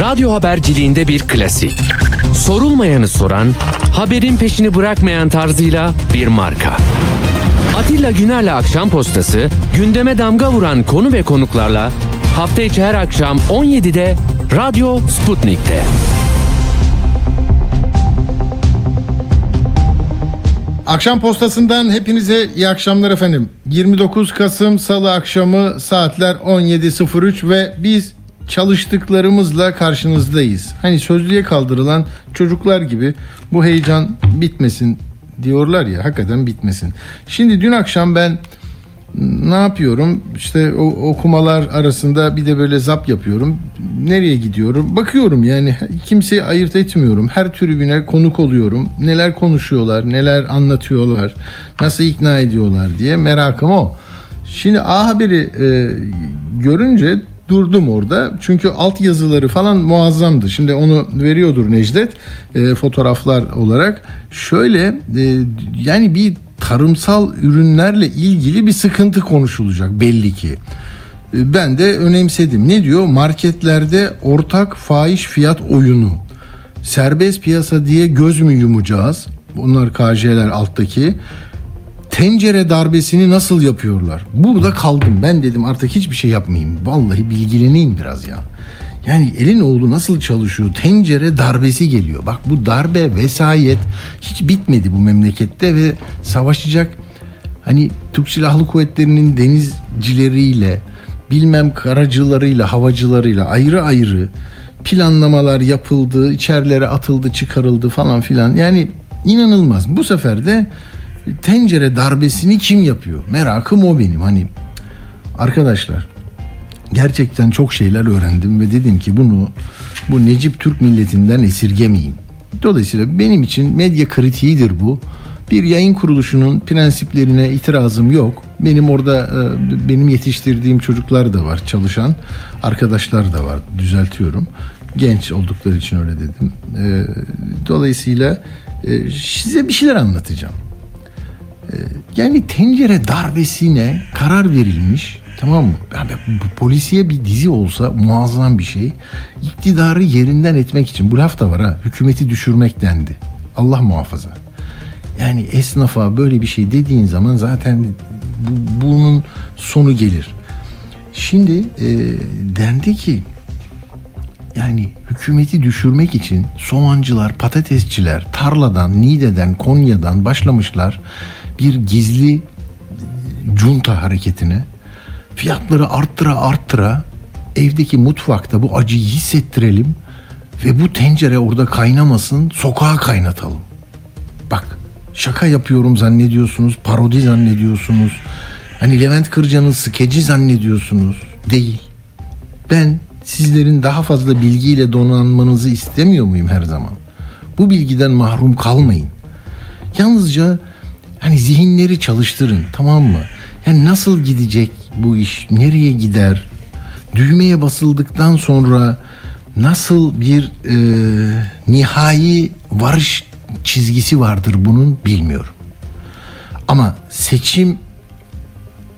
radyo haberciliğinde bir klasik. Sorulmayanı soran, haberin peşini bırakmayan tarzıyla bir marka. Atilla Güner'le Akşam Postası, gündeme damga vuran konu ve konuklarla hafta içi her akşam 17'de Radyo Sputnik'te. Akşam Postası'ndan hepinize iyi akşamlar efendim. 29 Kasım Salı akşamı saatler 17.03 ve biz çalıştıklarımızla karşınızdayız. Hani sözlüğe kaldırılan çocuklar gibi bu heyecan bitmesin diyorlar ya, hakikaten bitmesin. Şimdi dün akşam ben ne yapıyorum? İşte o okumalar arasında bir de böyle zap yapıyorum. Nereye gidiyorum? Bakıyorum, yani kimseyi ayırt etmiyorum. Her tribüne konuk oluyorum. Neler konuşuyorlar, neler anlatıyorlar, nasıl ikna ediyorlar diye merakım o. Şimdi A Haberi görünce durdum orada. Çünkü altyazıları falan muazzamdı. Şimdi onu veriyordur Necdet fotoğraflar olarak. Şöyle yani bir tarımsal ürünlerle ilgili bir sıkıntı konuşulacak belli ki. Ben de önemsedim. Ne diyor? Marketlerde ortak fahiş fiyat oyunu. Serbest piyasa diye göz mü yumacağız? Bunlar KJ'ler alttaki. Tencere darbesini nasıl yapıyorlar? Burada kaldım. Ben dedim artık hiçbir şey yapmayayım. Vallahi bilgileneyim biraz ya. Yani elin oğlu nasıl çalışıyor? Tencere darbesi geliyor. Bak bu darbe, vesayet hiç bitmedi bu memlekette ve savaşacak. Hani Türk Silahlı Kuvvetleri'nin denizcileriyle, bilmem karacılarıyla, havacılarıyla ayrı ayrı planlamalar yapıldı, içerilere atıldı, çıkarıldı falan filan. Yani inanılmaz. Bu sefer de tencere darbesini kim yapıyor? Merakım o benim. Hani arkadaşlar, gerçekten çok şeyler öğrendim ve dedim ki bu Necip Türk milletinden esirgemeyin. Dolayısıyla benim için medya kritiğidir bu. Bir yayın kuruluşunun prensiplerine itirazım yok. Benim orada benim yetiştirdiğim çocuklar da var, çalışan arkadaşlar da var. Düzeltiyorum. Genç oldukları için öyle dedim. Dolayısıyla size bir şeyler anlatacağım. Yani tencere darbesine karar verilmiş, tamam mı? Yani polisiye bir dizi olsa muazzam bir şey. İktidarı yerinden etmek için, bu laf da var ha, hükümeti düşürmek dendi. Allah muhafaza. Yani esnafa böyle bir şey dediğin zaman zaten bunun sonu gelir. Şimdi dendi ki yani hükümeti düşürmek için soğancılar, patatesçiler tarladan, Niğde'den, Konya'dan başlamışlar bir gizli junta hareketine. Fiyatları arttıra evdeki mutfakta bu acıyı hissettirelim ve bu tencere orada kaynamasın, sokağa kaynatalım. Bak, şaka yapıyorum zannediyorsunuz, parodi zannediyorsunuz. Hani Levent Kırca'nın skeci zannediyorsunuz. Değil. Ben sizlerin daha fazla bilgiyle donanmanızı istemiyor muyum her zaman? Bu bilgiden mahrum kalmayın. Yalnızca hani zihinleri çalıştırın, tamam mı? Yani nasıl gidecek bu iş? Nereye gider? Düğmeye basıldıktan sonra nasıl bir nihai varış çizgisi vardır bunun, bilmiyorum. Ama seçim,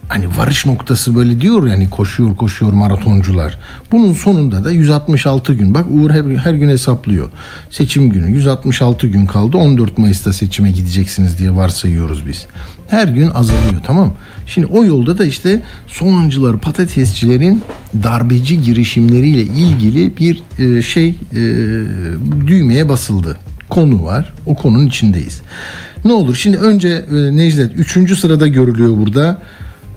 hani varış noktası böyle diyor yani, koşuyor maratoncular. Bunun sonunda da 166 gün. Bak Uğur her gün hesaplıyor. Seçim günü 166 gün kaldı. 14 Mayıs'ta seçime gideceksiniz diye varsayıyoruz biz. Her gün azalıyor, tamam. Şimdi o yolda da işte soğancılar, patatesçilerin darbeci girişimleriyle ilgili bir düğmeye basıldı. Konu var. O konunun içindeyiz. Ne olur şimdi önce Necdet 3. sırada görülüyor burada.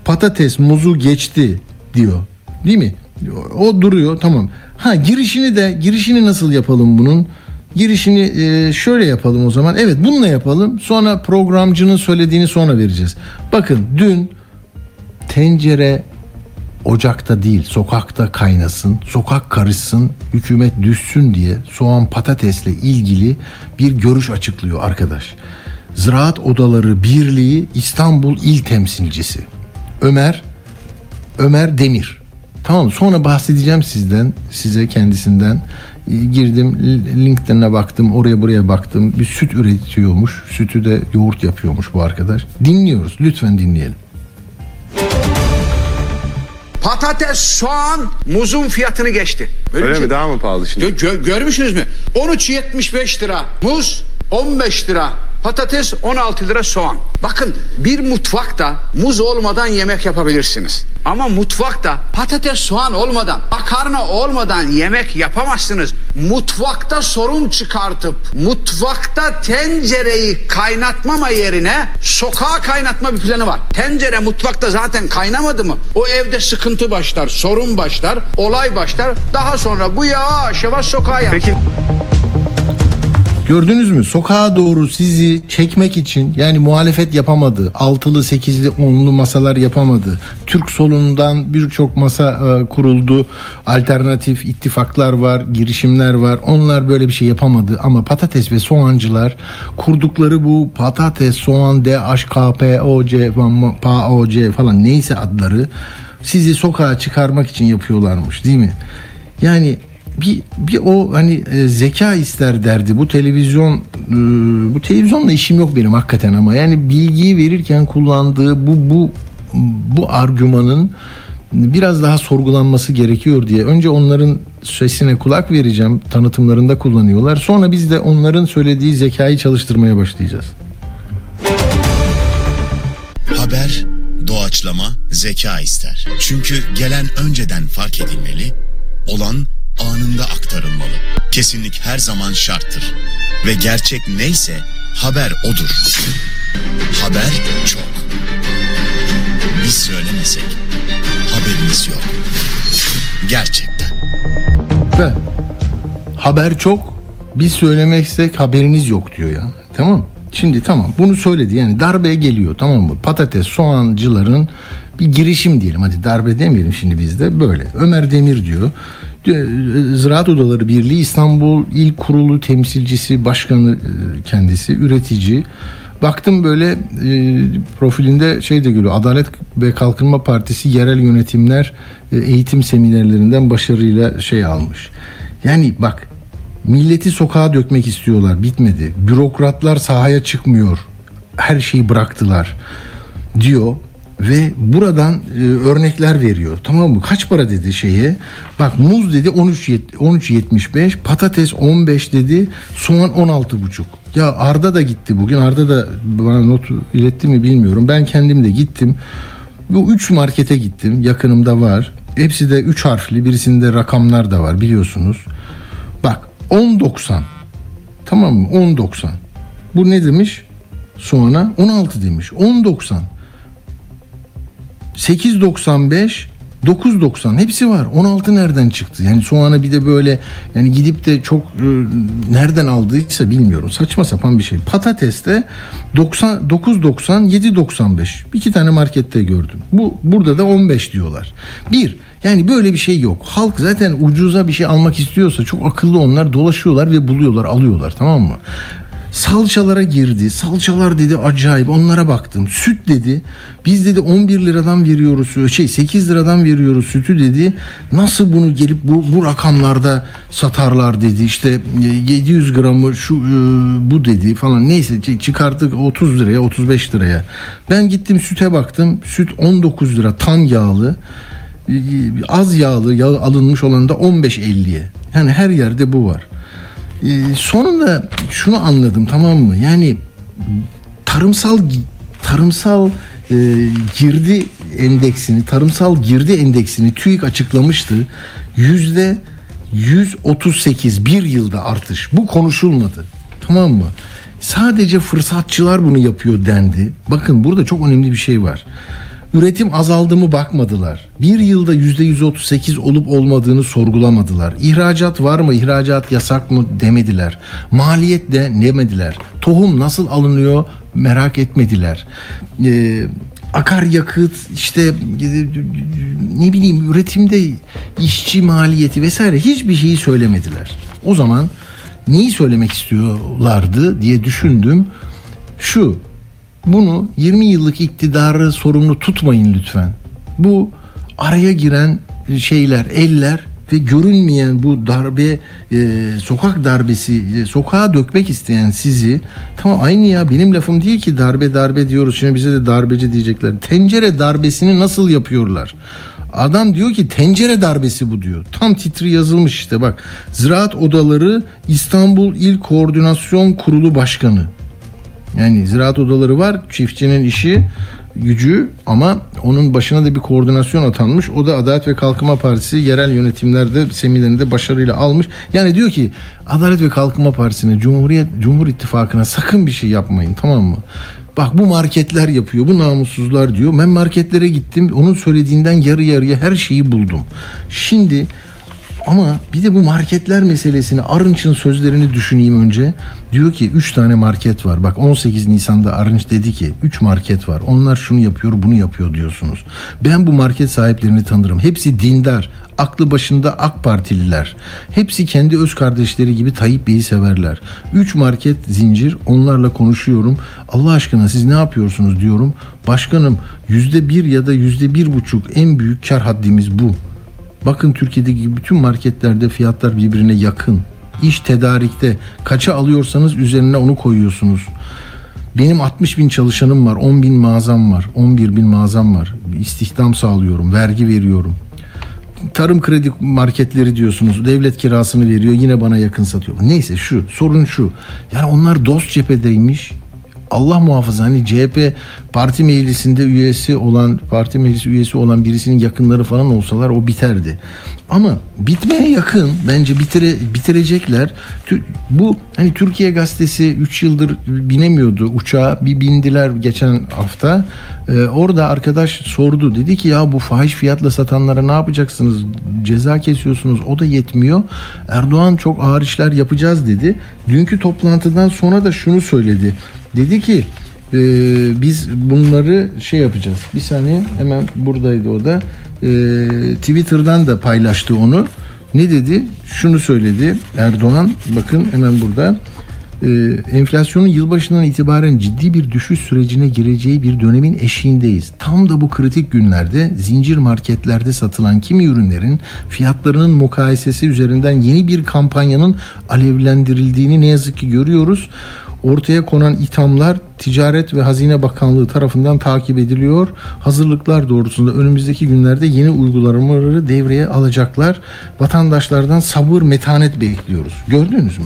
Patates muzu geçti diyor. Değil mi? O duruyor, tamam. Ha, girişini nasıl yapalım bunun? Girişini şöyle yapalım o zaman. Evet, bununla yapalım. Sonra programcının söylediğini sonra vereceğiz. Bakın dün tencere ocakta değil, sokakta kaynasın, sokak karışsın, hükümet düşsün diye soğan patatesle ilgili bir görüş açıklıyor arkadaş. Ziraat Odaları Birliği İstanbul İl Temsilcisi Ömer Demir. Tamam, sonra bahsedeceğim size kendisinden. Girdim LinkedIn'e baktım, oraya buraya baktım. Bir süt üretiyormuş. Sütü de yoğurt yapıyormuş bu arkadaş. Dinliyoruz. Lütfen dinleyelim. Patates, soğan, muzun fiyatını geçti. Öyle mi? Daha mı pahalı şimdi? Görmüşsünüz mü? 13.75 lira muz, 15 lira patates, 16 lira soğan. Bakın, bir mutfakta muz olmadan yemek yapabilirsiniz. Ama mutfakta patates, soğan olmadan, makarna olmadan yemek yapamazsınız. Mutfakta sorun çıkartıp mutfakta tencereyi kaynatmama yerine sokağa kaynatma bir planı var. Tencere mutfakta zaten kaynamadı mı? O evde sıkıntı başlar, sorun başlar, olay başlar. Daha sonra bu yavaş yavaş sokağa yansır. Peki. Gördünüz mü? Sokağa doğru sizi çekmek için, yani muhalefet yapamadı. Altılı, sekizli, onlu masalar yapamadı. Türk solundan birçok masa kuruldu. Alternatif ittifaklar var, girişimler var. Onlar böyle bir şey yapamadı. Ama patates ve soğancılar kurdukları bu patates, soğan, DHKPOC falan neyse adları, sizi sokağa çıkarmak için yapıyorlarmış, değil mi? Yani bir o hani zeka ister derdi. Bu televizyonla işim yok benim hakikaten, ama yani bilgiyi verirken kullandığı bu argümanın biraz daha sorgulanması gerekiyor diye önce onların sesine kulak vereceğim. Tanıtımlarında kullanıyorlar. Sonra biz de onların söylediği zekayı çalıştırmaya başlayacağız. Haber, doğaçlama, zeka ister. Çünkü gelen önceden fark edilmeli, olan anında aktarılmalı. Kesinlik her zaman şarttır. Ve gerçek neyse haber odur. Haber çok. Biz söylemesek haberimiz yok. Gerçekten. Ve haber çok, biz söylemesek haberiniz yok diyor ya. Tamam. Şimdi tamam, bunu söyledi, yani darbeye geliyor, tamam mı? Patates soğancıların bir girişim diyelim, hadi darbe demeyelim şimdi bizde böyle. Ömer Demir diyor, Ziraat Odaları Birliği İstanbul İl Kurulu temsilcisi, başkanı kendisi, üretici. Baktım böyle profilinde şey de geliyor, Adalet ve Kalkınma Partisi yerel yönetimler eğitim seminerlerinden başarıyla şey almış. Yani bak, milleti sokağa dökmek istiyorlar, bitmedi. Bürokratlar sahaya çıkmıyor, her şeyi bıraktılar diyor. Ve buradan örnekler veriyor, tamam mı? Kaç para dedi şeye? Bak, muz dedi 13.75, patates 15 dedi, soğan 16.5. Ya Arda da gitti bugün. Arda da bana not iletti mi bilmiyorum. Ben kendim de gittim. Bu 3 markete gittim. Yakınımda var. Hepsi de 3 harfli. Birisinde rakamlar da var, biliyorsunuz. Bak 10.90. Tamam mı? 10.90. Bu ne demiş? Soğana 16 demiş. 10.90. 8.95, 9.90 hepsi var. 16 nereden çıktı? Yani soğana bir de böyle, yani gidip de çok nereden aldıysa bilmiyorum. Saçma sapan bir şey. Patates de 9.90, 7.95. İki tane markette gördüm. Burada da 15 diyorlar. Yani böyle bir şey yok. Halk zaten ucuza bir şey almak istiyorsa çok akıllı, onlar dolaşıyorlar ve buluyorlar, alıyorlar, tamam mı? Salçalara girdi. Salçalar dedi acayip. Onlara baktım. Süt dedi. Biz dedi 11 liradan veriyoruz. 8 liradan veriyoruz sütü dedi. Nasıl bunu gelip bu rakamlarda satarlar dedi. İşte 700 gramı şu bu dedi falan. Neyse çıkarttık 30 liraya, 35 liraya. Ben gittim süte baktım. Süt 19 lira tam yağlı. Az yağlı, yağ alınmış olanı da 15.50'ye. Yani her yerde bu var. Sonunda şunu anladım, tamam mı? Yani tarımsal girdi endeksini TÜİK açıklamıştı. %138 bir yılda artış. Bu konuşulmadı. Tamam mı? Sadece fırsatçılar bunu yapıyor dendi. Bakın, burada çok önemli bir şey var. Üretim azaldı mı bakmadılar. Bir yılda %138 olup olmadığını sorgulamadılar. İhracat var mı, ihracat yasak mı demediler. Maliyet de demediler. Tohum nasıl alınıyor merak etmediler. Akaryakıt, işte ne bileyim, üretimde işçi maliyeti vesaire, hiçbir şeyi söylemediler. O zaman neyi söylemek istiyorlardı diye düşündüm. Şu: bunu 20 yıllık iktidarı sorumlu tutmayın lütfen. Bu araya giren şeyler, eller ve görünmeyen bu darbe, sokak darbesi, sokağa dökmek isteyen sizi. Tamam, aynı ya, benim lafım değil ki, darbe diyoruz. Şimdi bize de darbeci diyecekler. Tencere darbesini nasıl yapıyorlar? Adam diyor ki tencere darbesi bu diyor. Tam titri yazılmış işte bak. Ziraat Odaları İstanbul İl Koordinasyon Kurulu Başkanı. Yani ziraat odaları var, çiftçinin işi, gücü, ama onun başına da bir koordinasyon atanmış. O da Adalet ve Kalkınma Partisi yerel yönetimlerde seminerinde başarıyla almış. Yani diyor ki Adalet ve Kalkınma Partisi'ne, Cumhur İttifakı'na sakın bir şey yapmayın, tamam mı? Bak bu marketler yapıyor, bu namussuzlar diyor. Ben marketlere gittim, onun söylediğinden yarı yarıya her şeyi buldum. Şimdi ama bir de bu marketler meselesini, Arınç'ın sözlerini düşüneyim önce. Diyor ki 3 tane market var. Bak 18 Nisan'da Arınç dedi ki 3 market var. Onlar şunu yapıyor, bunu yapıyor diyorsunuz. Ben bu market sahiplerini tanırım. Hepsi dindar, aklı başında AK Partililer. Hepsi kendi öz kardeşleri gibi Tayyip Bey'i severler. 3 market zincir, onlarla konuşuyorum. Allah aşkına siz ne yapıyorsunuz diyorum. Başkanım %1 ya da %1,5 en büyük kar haddimiz bu. Bakın Türkiye'deki bütün marketlerde fiyatlar birbirine yakın. İş tedarikte. Kaça alıyorsanız üzerine onu koyuyorsunuz. Benim 60.000 çalışanım var. 10.000 mağazam var. 11.000 mağazam var. İstihdam sağlıyorum. Vergi veriyorum. Tarım kredi marketleri diyorsunuz. Devlet kirasını veriyor. Yine bana yakın satıyor. Neyse şu. Sorun şu. Yani onlar dost cephedeymiş. Allah muhafaza, hani CHP parti meclisinde parti meclisi üyesi olan birisinin yakınları falan olsalar o biterdi. Ama bitmeye yakın, bence bitirecekler. Bu hani Türkiye Gazetesi 3 yıldır binemiyordu uçağa, bir bindiler geçen hafta. Orada arkadaş sordu, dedi ki ya bu fahiş fiyatla satanlara ne yapacaksınız, ceza kesiyorsunuz, o da yetmiyor, Erdoğan çok ağır işler yapacağız dedi. Dünkü toplantıdan sonra da şunu söyledi, dedi ki biz bunları şey yapacağız, bir saniye hemen buradaydı o da, Twitter'dan da paylaştı onu. Ne dedi, şunu söyledi Erdoğan, bakın hemen burada. Enflasyonun yılbaşından itibaren ciddi bir düşüş sürecine gireceği bir dönemin eşiğindeyiz. Tam da bu kritik günlerde zincir marketlerde satılan kimi ürünlerin fiyatlarının mukayesesi üzerinden yeni bir kampanyanın alevlendirildiğini ne yazık ki görüyoruz. Ortaya konan ithamlar Ticaret ve Hazine Bakanlığı tarafından takip ediliyor. Hazırlıklar doğrultusunda önümüzdeki günlerde yeni uygulamaları devreye alacaklar. Vatandaşlardan sabır, metanet bekliyoruz. Gördünüz mü?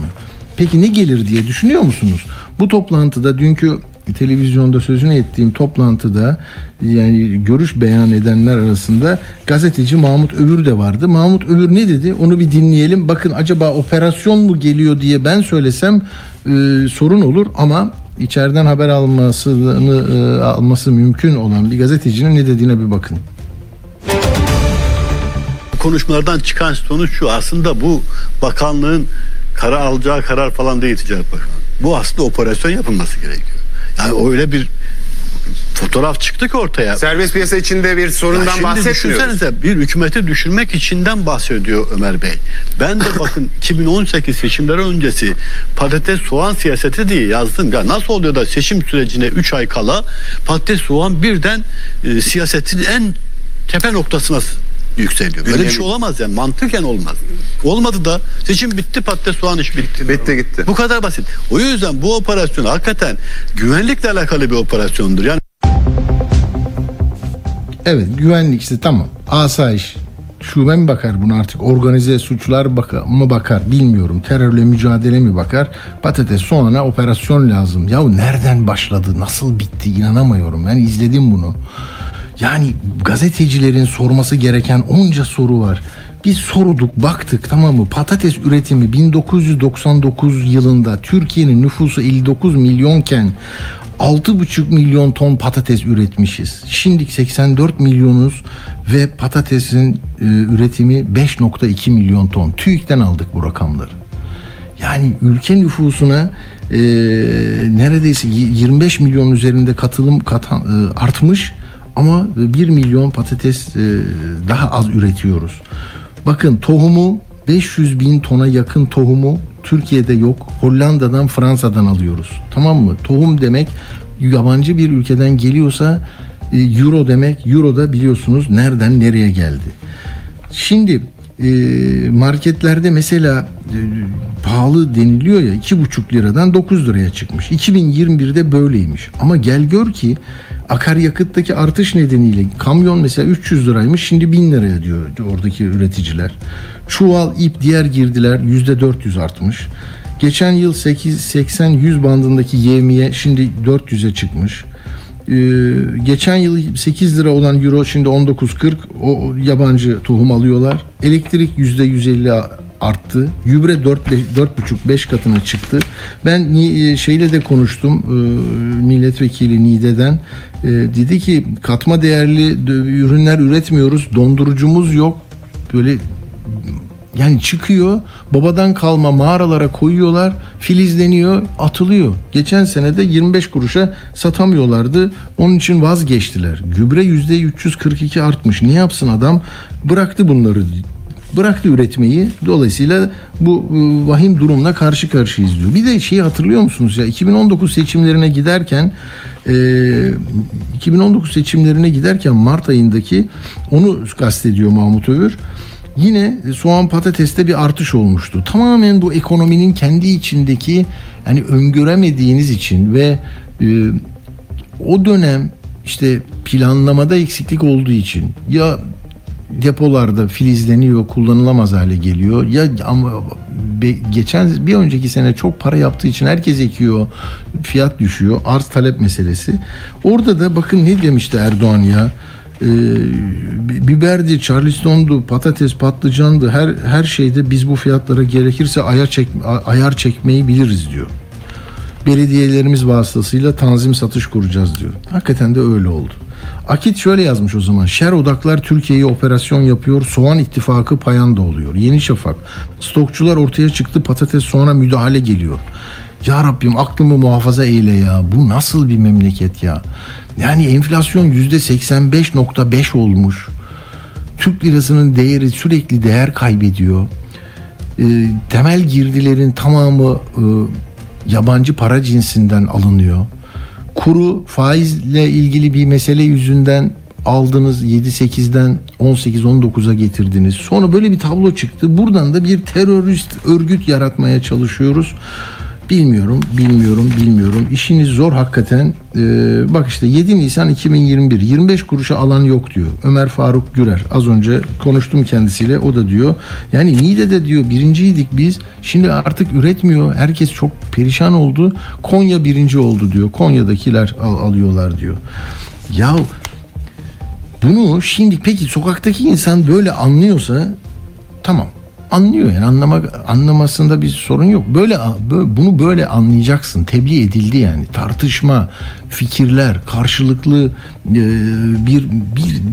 Peki ne gelir diye düşünüyor musunuz? Bu toplantıda, dünkü televizyonda sözünü ettiğim toplantıda, yani görüş beyan edenler arasında gazeteci Mahmut Öğür de vardı. Mahmut Öğür ne dedi? Onu bir dinleyelim. Bakın acaba operasyon mu geliyor diye ben söylesem sorun olur, ama içeriden haber alması mümkün olan bir gazetecinin ne dediğine bir bakın. Konuşmalardan çıkan sonuç şu: aslında bu bakanlığın alacağı karar falan değil Ticaret Bakanı. Bu aslında operasyon yapılması gerekiyor. Yani öyle bir fotoğraf çıktı ki ortaya. Serbest piyasa içinde bir sorundan bahsetmiyoruz. Düşünsenize, bir hükümeti düşürmek içinden bahsediyor Ömer Bey. Ben de bakın 2018 seçimleri öncesi patates soğan siyaseti diye yazdım. Ya nasıl oluyor da seçim sürecine 3 ay kala patates soğan birden siyasetin en tepe noktasına yükseliyor. Böyle bir şey olamaz yani. Mantıken olmaz. Olmadı da seçim bitti, patates soğan iş bitti. Bitti gitti. Bu kadar basit. O yüzden bu operasyon hakikaten güvenlikle alakalı bir operasyondur. Yani evet, güvenlik işte, tamam. Asayiş şube mi bakar buna artık? Organize suçlar mı bakar? Bilmiyorum. Terörle mücadele mi bakar? Patates soğana operasyon lazım. Yahu nereden başladı? Nasıl bitti? İnanamıyorum. Ben izledim bunu. Yani gazetecilerin sorması gereken onca soru var. Biz sorduk, baktık, tamam mı? Patates üretimi 1999 yılında Türkiye'nin nüfusu 59 milyonken 6,5 milyon ton patates üretmişiz. Şimdi 84 milyonuz ve patatesin üretimi 5,2 milyon ton. TÜİK'ten aldık bu rakamları. Yani ülke nüfusuna neredeyse 25 milyon üzerinde artmış. Ama 1 milyon patates daha az üretiyoruz. Bakın tohumu 500 bin tona yakın, tohumu Türkiye'de yok. Hollanda'dan, Fransa'dan alıyoruz. Tamam mı? Tohum demek yabancı bir ülkeden geliyorsa euro demek. Euro da biliyorsunuz nereden nereye geldi. Şimdi marketlerde mesela pahalı deniliyor ya, 2,5 liradan 9 liraya çıkmış. 2021'de böyleymiş. Ama gel gör ki akaryakıttaki artış nedeniyle kamyon mesela 300 liraymış, şimdi 1000 liraya diyor oradaki üreticiler. Çuval, ip, diğer girdiler %400 artmış. Geçen yıl 80-100 bandındaki yevmiye şimdi 400'e çıkmış. Geçen yıl 8 lira olan euro şimdi 19.40, o yabancı tohum alıyorlar. Elektrik %150 arttı. Gübre 4,5-5 katına çıktı. Ben şeyle de konuştum, milletvekili Niğde'den. Dedi ki katma değerli ürünler üretmiyoruz, dondurucumuz yok. Böyle yani çıkıyor, babadan kalma mağaralara koyuyorlar, filizleniyor, atılıyor. Geçen sene de 25 kuruşa satamıyorlardı. Onun için vazgeçtiler. Gübre %342 artmış. Ne yapsın adam? Bıraktı bunları. Bıraktı üretmeyi. Dolayısıyla bu vahim durumla karşı karşıyayız diyor. Bir de şeyi hatırlıyor musunuz ya? 2019 seçimlerine giderken Mart ayındaki, onu kastediyor Mahmut Öğür. Yine soğan patateste bir artış olmuştu. Tamamen bu ekonominin kendi içindeki, yani öngöremediğiniz için ve o dönem işte planlamada eksiklik olduğu için ya depolarda filizleniyor, kullanılamaz hale geliyor. Ya ama geçen bir önceki sene çok para yaptığı için herkes ekiyor, fiyat düşüyor, arz talep meselesi. Orada da bakın ne demişti Erdoğan ya. Biberdi, Charleston'du, patates, patlıcandı, her şeyde biz bu fiyatlara gerekirse ayar çekmeyi biliriz diyor. Belediyelerimiz vasıtasıyla tanzim satış kuracağız diyor. Hakikaten de öyle oldu. Akit şöyle yazmış o zaman: şer odaklar Türkiye'ye operasyon yapıyor, soğan ittifakı payanda oluyor. Yeni Şafak: stokçular ortaya çıktı, patates soğana müdahale geliyor. Ya Rabbim, aklımı muhafaza eyle ya. Bu nasıl bir memleket ya? Yani enflasyon %85.5 olmuş. Türk lirasının değeri sürekli değer kaybediyor. Temel girdilerin tamamı yabancı para cinsinden alınıyor. Kuru faizle ilgili bir mesele yüzünden aldınız, 7-8'den 18-19'a getirdiniz. Sonra böyle bir tablo çıktı. Buradan da bir terörist örgüt yaratmaya çalışıyoruz. Bilmiyorum. İşiniz zor hakikaten. Bak işte 7 Nisan 2021, 25 kuruşa alan yok diyor Ömer Faruk Gürer. Az önce konuştum kendisiyle, o da diyor yani Niğde'de diyor birinciydik biz, şimdi artık üretmiyor, herkes çok perişan oldu. Konya birinci oldu diyor, Konya'dakiler alıyorlar diyor. Ya bunu şimdi peki sokaktaki insan böyle anlıyorsa tamam. Anlıyor yani, anlamasında bir sorun yok. Böyle bunu böyle anlayacaksın. Tebliğ edildi yani. Tartışma, fikirler, karşılıklı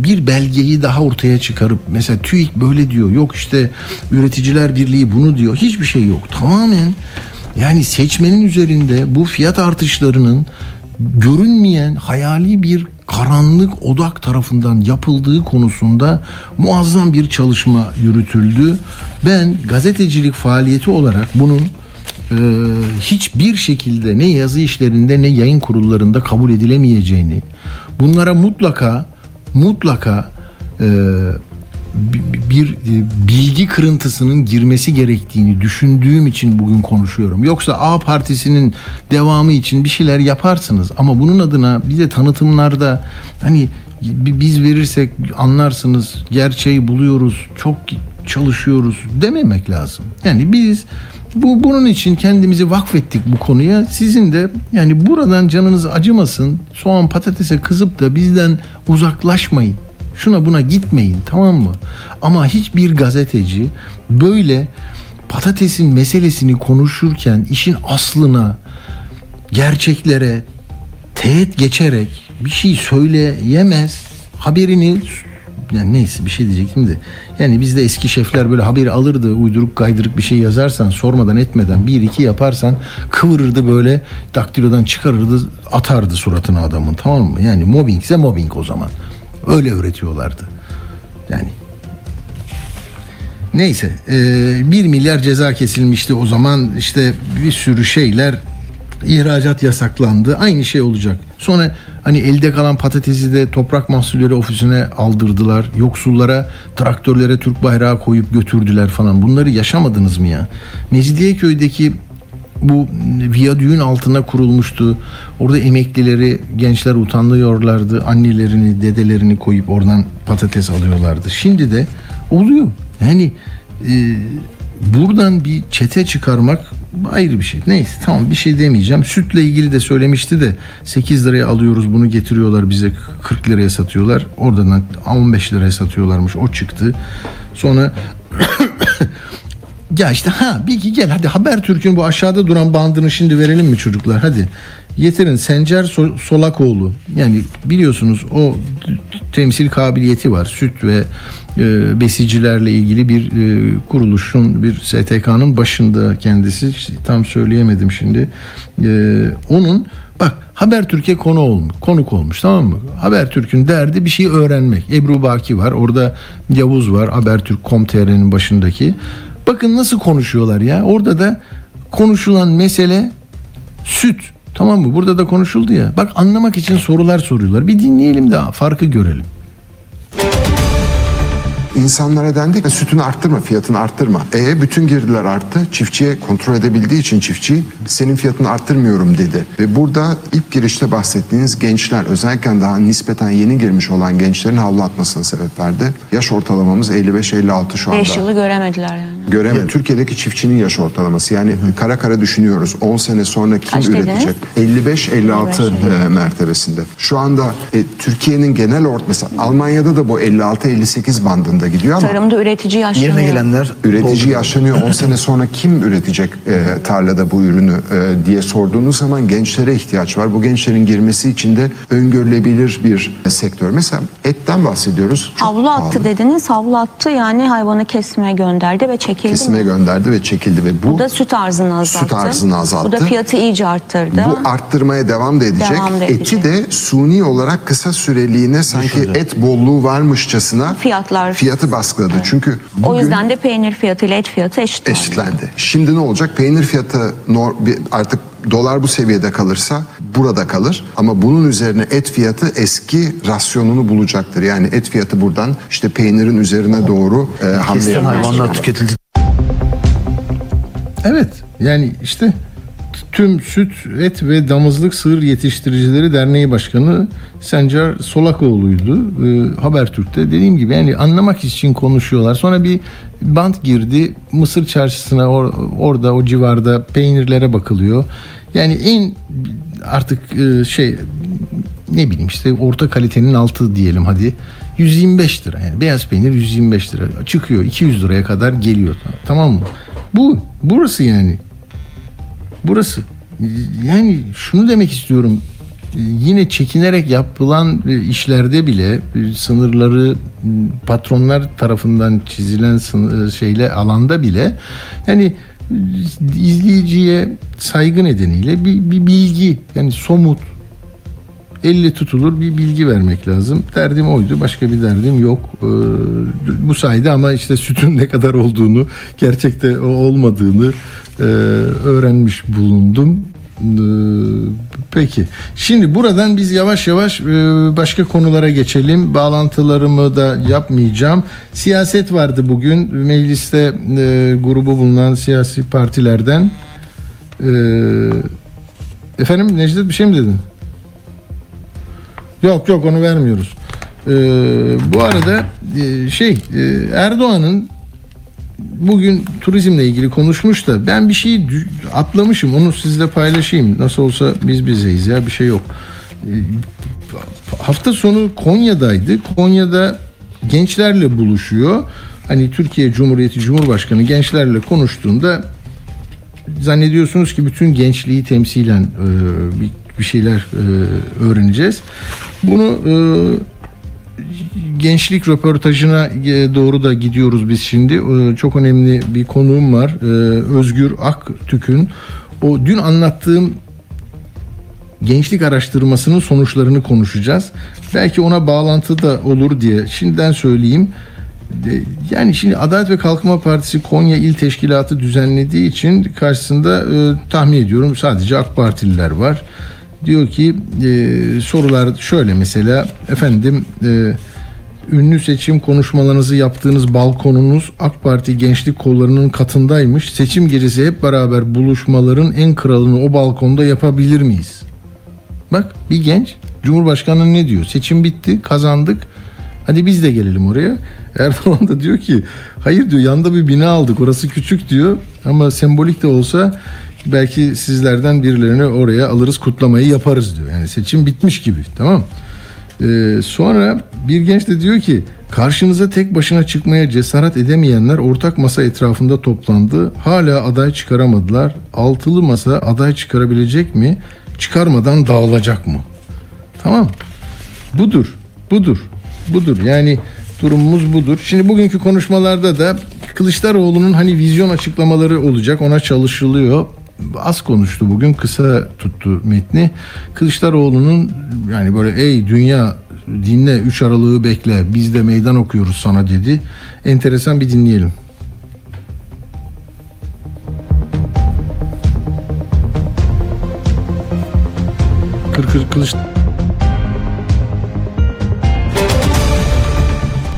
bir belgeyi daha ortaya çıkarıp mesela TÜİK böyle diyor. Yok işte Üreticiler Birliği bunu diyor. Hiçbir şey yok. Tamamen yani seçmenin üzerinde bu fiyat artışlarının görünmeyen hayali bir karanlık odak tarafından yapıldığı konusunda muazzam bir çalışma yürütüldü. Ben gazetecilik faaliyeti olarak bunun hiçbir şekilde ne yazı işlerinde ne yayın kurullarında kabul edilemeyeceğini, bunlara mutlaka bir bilgi kırıntısının girmesi gerektiğini düşündüğüm için bugün konuşuyorum. Yoksa A Partisi'nin devamı için bir şeyler yaparsınız ama bunun adına bir de tanıtımlarda hani biz verirsek anlarsınız, gerçeği buluyoruz, çok çalışıyoruz dememek lazım. Yani biz bunun için kendimizi vakfettik bu konuya. Sizin de yani buradan canınız acımasın, soğan patatese kızıp da bizden uzaklaşmayın. Şuna buna gitmeyin, tamam mı? Ama hiçbir gazeteci böyle patatesin meselesini konuşurken işin aslına, gerçeklere teğet geçerek bir şey söyleyemez. Haberini, yani neyse bir şey diyecektim de. Yani bizde eski şefler böyle haberi alırdı, uyduruk kaydırık bir şey yazarsan, sormadan etmeden bir iki yaparsan kıvırırdı, böyle daktilodan çıkarırdı, atardı suratına adamın, tamam mı? Yani mobbingse mobbing o zaman. Öyle öğretiyorlardı. Yani neyse 1 milyar ceza kesilmişti o zaman, işte bir sürü şeyler, ihracat yasaklandı, aynı şey olacak. Sonra hani elde kalan patatesi de Toprak Mahsulleri Ofisi'ne aldırdılar. Yoksullara, traktörlere Türk bayrağı koyup götürdüler falan. Bunları yaşamadınız mı ya? Mecidiyeköy'deki bu viyadüğün altına kurulmuştu. Orada emeklileri, gençler utanıyorlardı. Annelerini, dedelerini koyup oradan patates alıyorlardı. Şimdi de oluyor. Yani buradan bir çete çıkarmak ayrı bir şey. Neyse, tamam, bir şey demeyeceğim. Sütle ilgili de söylemişti de 8 liraya alıyoruz, bunu getiriyorlar bize 40 liraya satıyorlar. Oradan 15 liraya satıyorlarmış. O çıktı. Sonra ya işte Bilgi gel hadi Habertürk'ün bu aşağıda duran bandını şimdi verelim mi çocuklar, hadi. Yeterin Sencer Solakoğlu, yani biliyorsunuz o temsil kabiliyeti var. Süt ve besicilerle ilgili bir kuruluşun, bir STK'nın başında kendisi, tam söyleyemedim şimdi. Onun bak Habertürk'e konuk olmuş, tamam mı? Habertürk'ün derdi bir şeyi öğrenmek. Ebru Baki var orada, Yavuz var, Habertürk.com.tr'nin başındaki. Bakın nasıl konuşuyorlar ya. Orada da konuşulan mesele süt. Tamam mı? Burada da konuşuldu ya. Bak, anlamak için sorular soruyorlar. Bir dinleyelim de farkı görelim. İnsanlara dendi ki sütünü arttırma, fiyatını arttırma. Bütün girdiler arttı. Çiftçiye kontrol edebildiği için çiftçi senin fiyatını arttırmıyorum dedi. Ve burada ilk girişte bahsettiğiniz gençler, özellikle daha nispeten yeni girmiş olan gençlerin havlu atmasına sebep verdi. Yaş ortalamamız 55-56 şu anda. 5 yılı göremediler yani. Göremedi. Türkiye'deki çiftçinin yaş ortalaması, yani kara kara düşünüyoruz. 10 sene sonra kim üretecek? 55-56 mertebesinde. Şu anda Türkiye'nin genel ortalaması, Almanya'da da bu 56-58 bandında gidiyor ama tarımda üretici yaşlanıyor. Yerine gelenler üretici yaşlanıyor. 10 sene sonra kim üretecek tarlada bu ürünü diye sorduğunuz zaman gençlere ihtiyaç var. Bu gençlerin girmesi için de öngörülebilir bir sektör. Mesela etten bahsediyoruz. Havlu attı dediniz. Havlu attı, yani hayvanı kesmeye gönderdi ve çekildi. Kesime gönderdi ve çekildi ve bu da süt arzını azalttı. Bu da fiyatı iyice arttırdı. Bu arttırmaya devam da edecek. Eti de suni olarak kısa süreliğine sanki et bolluğu varmışçasına fiyatı baskıladı. Evet. Çünkü bugün o yüzden de peynir fiyatı ile et fiyatı eşitlendi. Şimdi ne olacak? Peynir fiyatı artık dolar bu seviyede kalırsa burada kalır. Ama bunun üzerine et fiyatı eski rasyonunu bulacaktır. Yani et fiyatı buradan işte peynirin üzerine doğru hamle yapıyor. Hayvanlar tüketildi. Evet. Yani işte tüm süt, et ve damızlık sığır yetiştiricileri derneği başkanı Sencer Solakoğlu'ydu. Habertürk'te dediğim gibi, yani anlamak için konuşuyorlar. Sonra bir bant girdi Mısır çarşısına, orada o civarda peynirlere bakılıyor. Yani en artık ne bileyim işte orta kalitenin altı diyelim hadi. 125 lira, yani beyaz peynir 125 lira çıkıyor, 200 liraya kadar geliyor, tamam mı? Burası yani. Burası. Yani şunu demek istiyorum. Yine çekinerek yapılan işlerde bile sınırları patronlar tarafından çizilen alanda bile, yani izleyiciye saygı nedeniyle bir bilgi, yani somut, elle tutulur bir bilgi vermek lazım. Derdim oydu. Başka bir derdim yok. Bu sayede ama işte sütün ne kadar olduğunu, gerçekte olmadığını öğrenmiş bulundum. Peki. Şimdi buradan biz yavaş yavaş başka konulara geçelim. Bağlantılarımı da yapmayacağım. Siyaset vardı bugün. Mecliste grubu bulunan siyasi partilerden. Efendim Necdet bir şey mi dedin? Yok onu vermiyoruz. Bu arada Erdoğan'ın bugün turizmle ilgili konuşmuş da ben bir şeyi atlamışım, onu sizle paylaşayım. Nasıl olsa biz bizeyiz ya, bir şey yok. Hafta sonu Konya'daydı. Konya'da gençlerle buluşuyor. Hani Türkiye Cumhuriyeti Cumhurbaşkanı gençlerle konuştuğunda zannediyorsunuz ki bütün gençliği temsilen bir şeyler öğreneceğiz. Bunu gençlik röportajına doğru da gidiyoruz biz şimdi. Çok önemli bir konuğum var. Özgür Aktürk'ün o dün anlattığım gençlik araştırmasının sonuçlarını konuşacağız. Belki ona bağlantı da olur diye şimdiden söyleyeyim. Yani şimdi Adalet ve Kalkınma Partisi Konya İl Teşkilatı düzenlediği için karşısında tahmin ediyorum sadece AK Partililer var. Diyor ki sorular şöyle mesela, efendim ünlü seçim konuşmalarınızı yaptığınız balkonunuz AK Parti gençlik kollarının katındaymış. Seçim gecesi hep beraber buluşmaların en kralını o balkonda yapabilir miyiz? Bak, bir genç Cumhurbaşkanı ne diyor? Seçim bitti, kazandık. Hadi biz de gelelim oraya. Erdoğan da diyor ki hayır diyor, yanda bir bina aldık, orası küçük diyor ama sembolik de olsa belki sizlerden birilerini oraya alırız, kutlamayı yaparız diyor. Yani seçim bitmiş gibi, tamam. Sonra bir genç de diyor ki karşınıza tek başına çıkmaya cesaret edemeyenler ortak masa etrafında toplandı. Hala aday çıkaramadılar. Altılı masa aday çıkarabilecek mi? Çıkarmadan dağılacak mı? Tamam. Budur. Yani durumumuz budur. Şimdi bugünkü konuşmalarda da Kılıçdaroğlu'nun hani vizyon açıklamaları olacak, ona çalışılıyor. Az konuştu bugün, kısa tuttu metni. Kılıçdaroğlu'nun yani böyle ey dünya dinle, 3 Aralık'ı bekle, biz de meydan okuyoruz sana dedi. Enteresan, bir dinleyelim.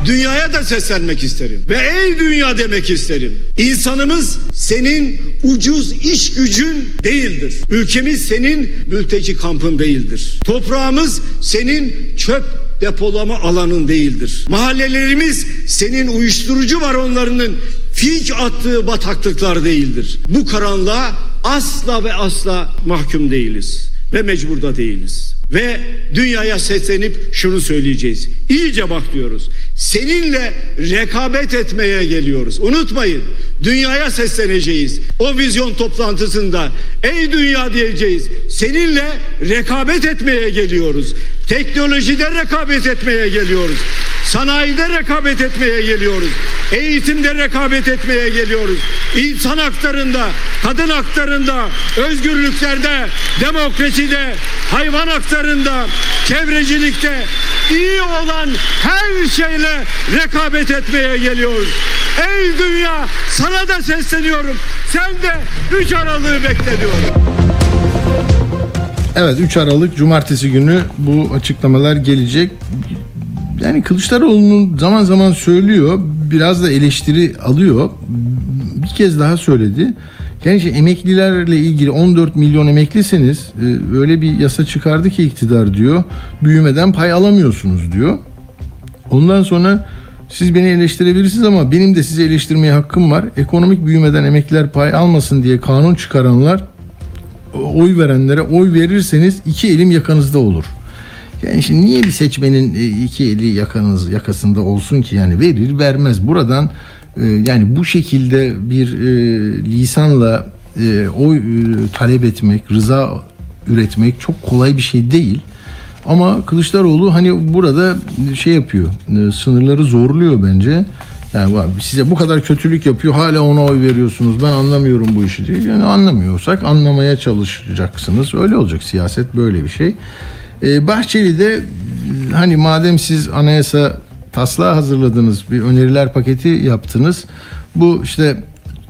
Dünyaya da seslenmek isterim ve ey dünya demek isterim. İnsanımız senin ucuz iş gücün değildir. Ülkemiz senin mülteci kampın değildir. Toprağımız senin çöp depolama alanın değildir. Mahallelerimiz senin uyuşturucu varonlarının fink attığı bataklıklar değildir. Bu karanlığa asla ve asla mahkum değiliz ve mecbur da değiliz. Ve dünyaya seslenip şunu söyleyeceğiz. İyice bak diyoruz. Seninle rekabet etmeye geliyoruz. Unutmayın. Dünyaya sesleneceğiz. O vizyon toplantısında ey dünya diyeceğiz. Seninle rekabet etmeye geliyoruz. Teknolojide rekabet etmeye geliyoruz. Sanayide rekabet etmeye geliyoruz. Eğitimde rekabet etmeye geliyoruz. İnsan haklarında, kadın haklarında, özgürlüklerde, demokraside, hayvan haklarında, çevrecilikte, iyi olan her şeyle rekabet etmeye geliyoruz. Ey dünya, sana da sesleniyorum. Sen de 3 Aralık'ı bekle diyorum. Evet, 3 Aralık Cumartesi günü bu açıklamalar gelecek. Yani Kılıçdaroğlu'nun zaman zaman söylüyor, biraz da eleştiri alıyor. Bir kez daha söyledi. Gerçi emeklilerle ilgili 14 milyon emekliseniz öyle bir yasa çıkardı ki iktidar diyor. Büyümeden pay alamıyorsunuz diyor. Ondan sonra siz beni eleştirebilirsiniz ama benim de sizi eleştirmeye hakkım var. Ekonomik büyümeden emekliler pay almasın diye kanun çıkaranlar, oy verenlere oy verirseniz iki elim yakanızda olur. Yani şimdi niye bir seçmenin iki eli yakasında olsun ki, yani verir vermez buradan yani bu şekilde bir lisanla oy talep etmek, rıza üretmek çok kolay bir şey değil. Ama Kılıçdaroğlu hani burada şey yapıyor, sınırları zorluyor bence. Yani size bu kadar kötülük yapıyor, hala ona oy veriyorsunuz, ben anlamıyorum bu işi diye. Yani anlamıyorsak anlamaya çalışacaksınız, öyle olacak, siyaset böyle bir şey. Bahçeli de hani madem siz anayasa taslağı hazırladınız, bir öneriler paketi yaptınız, bu işte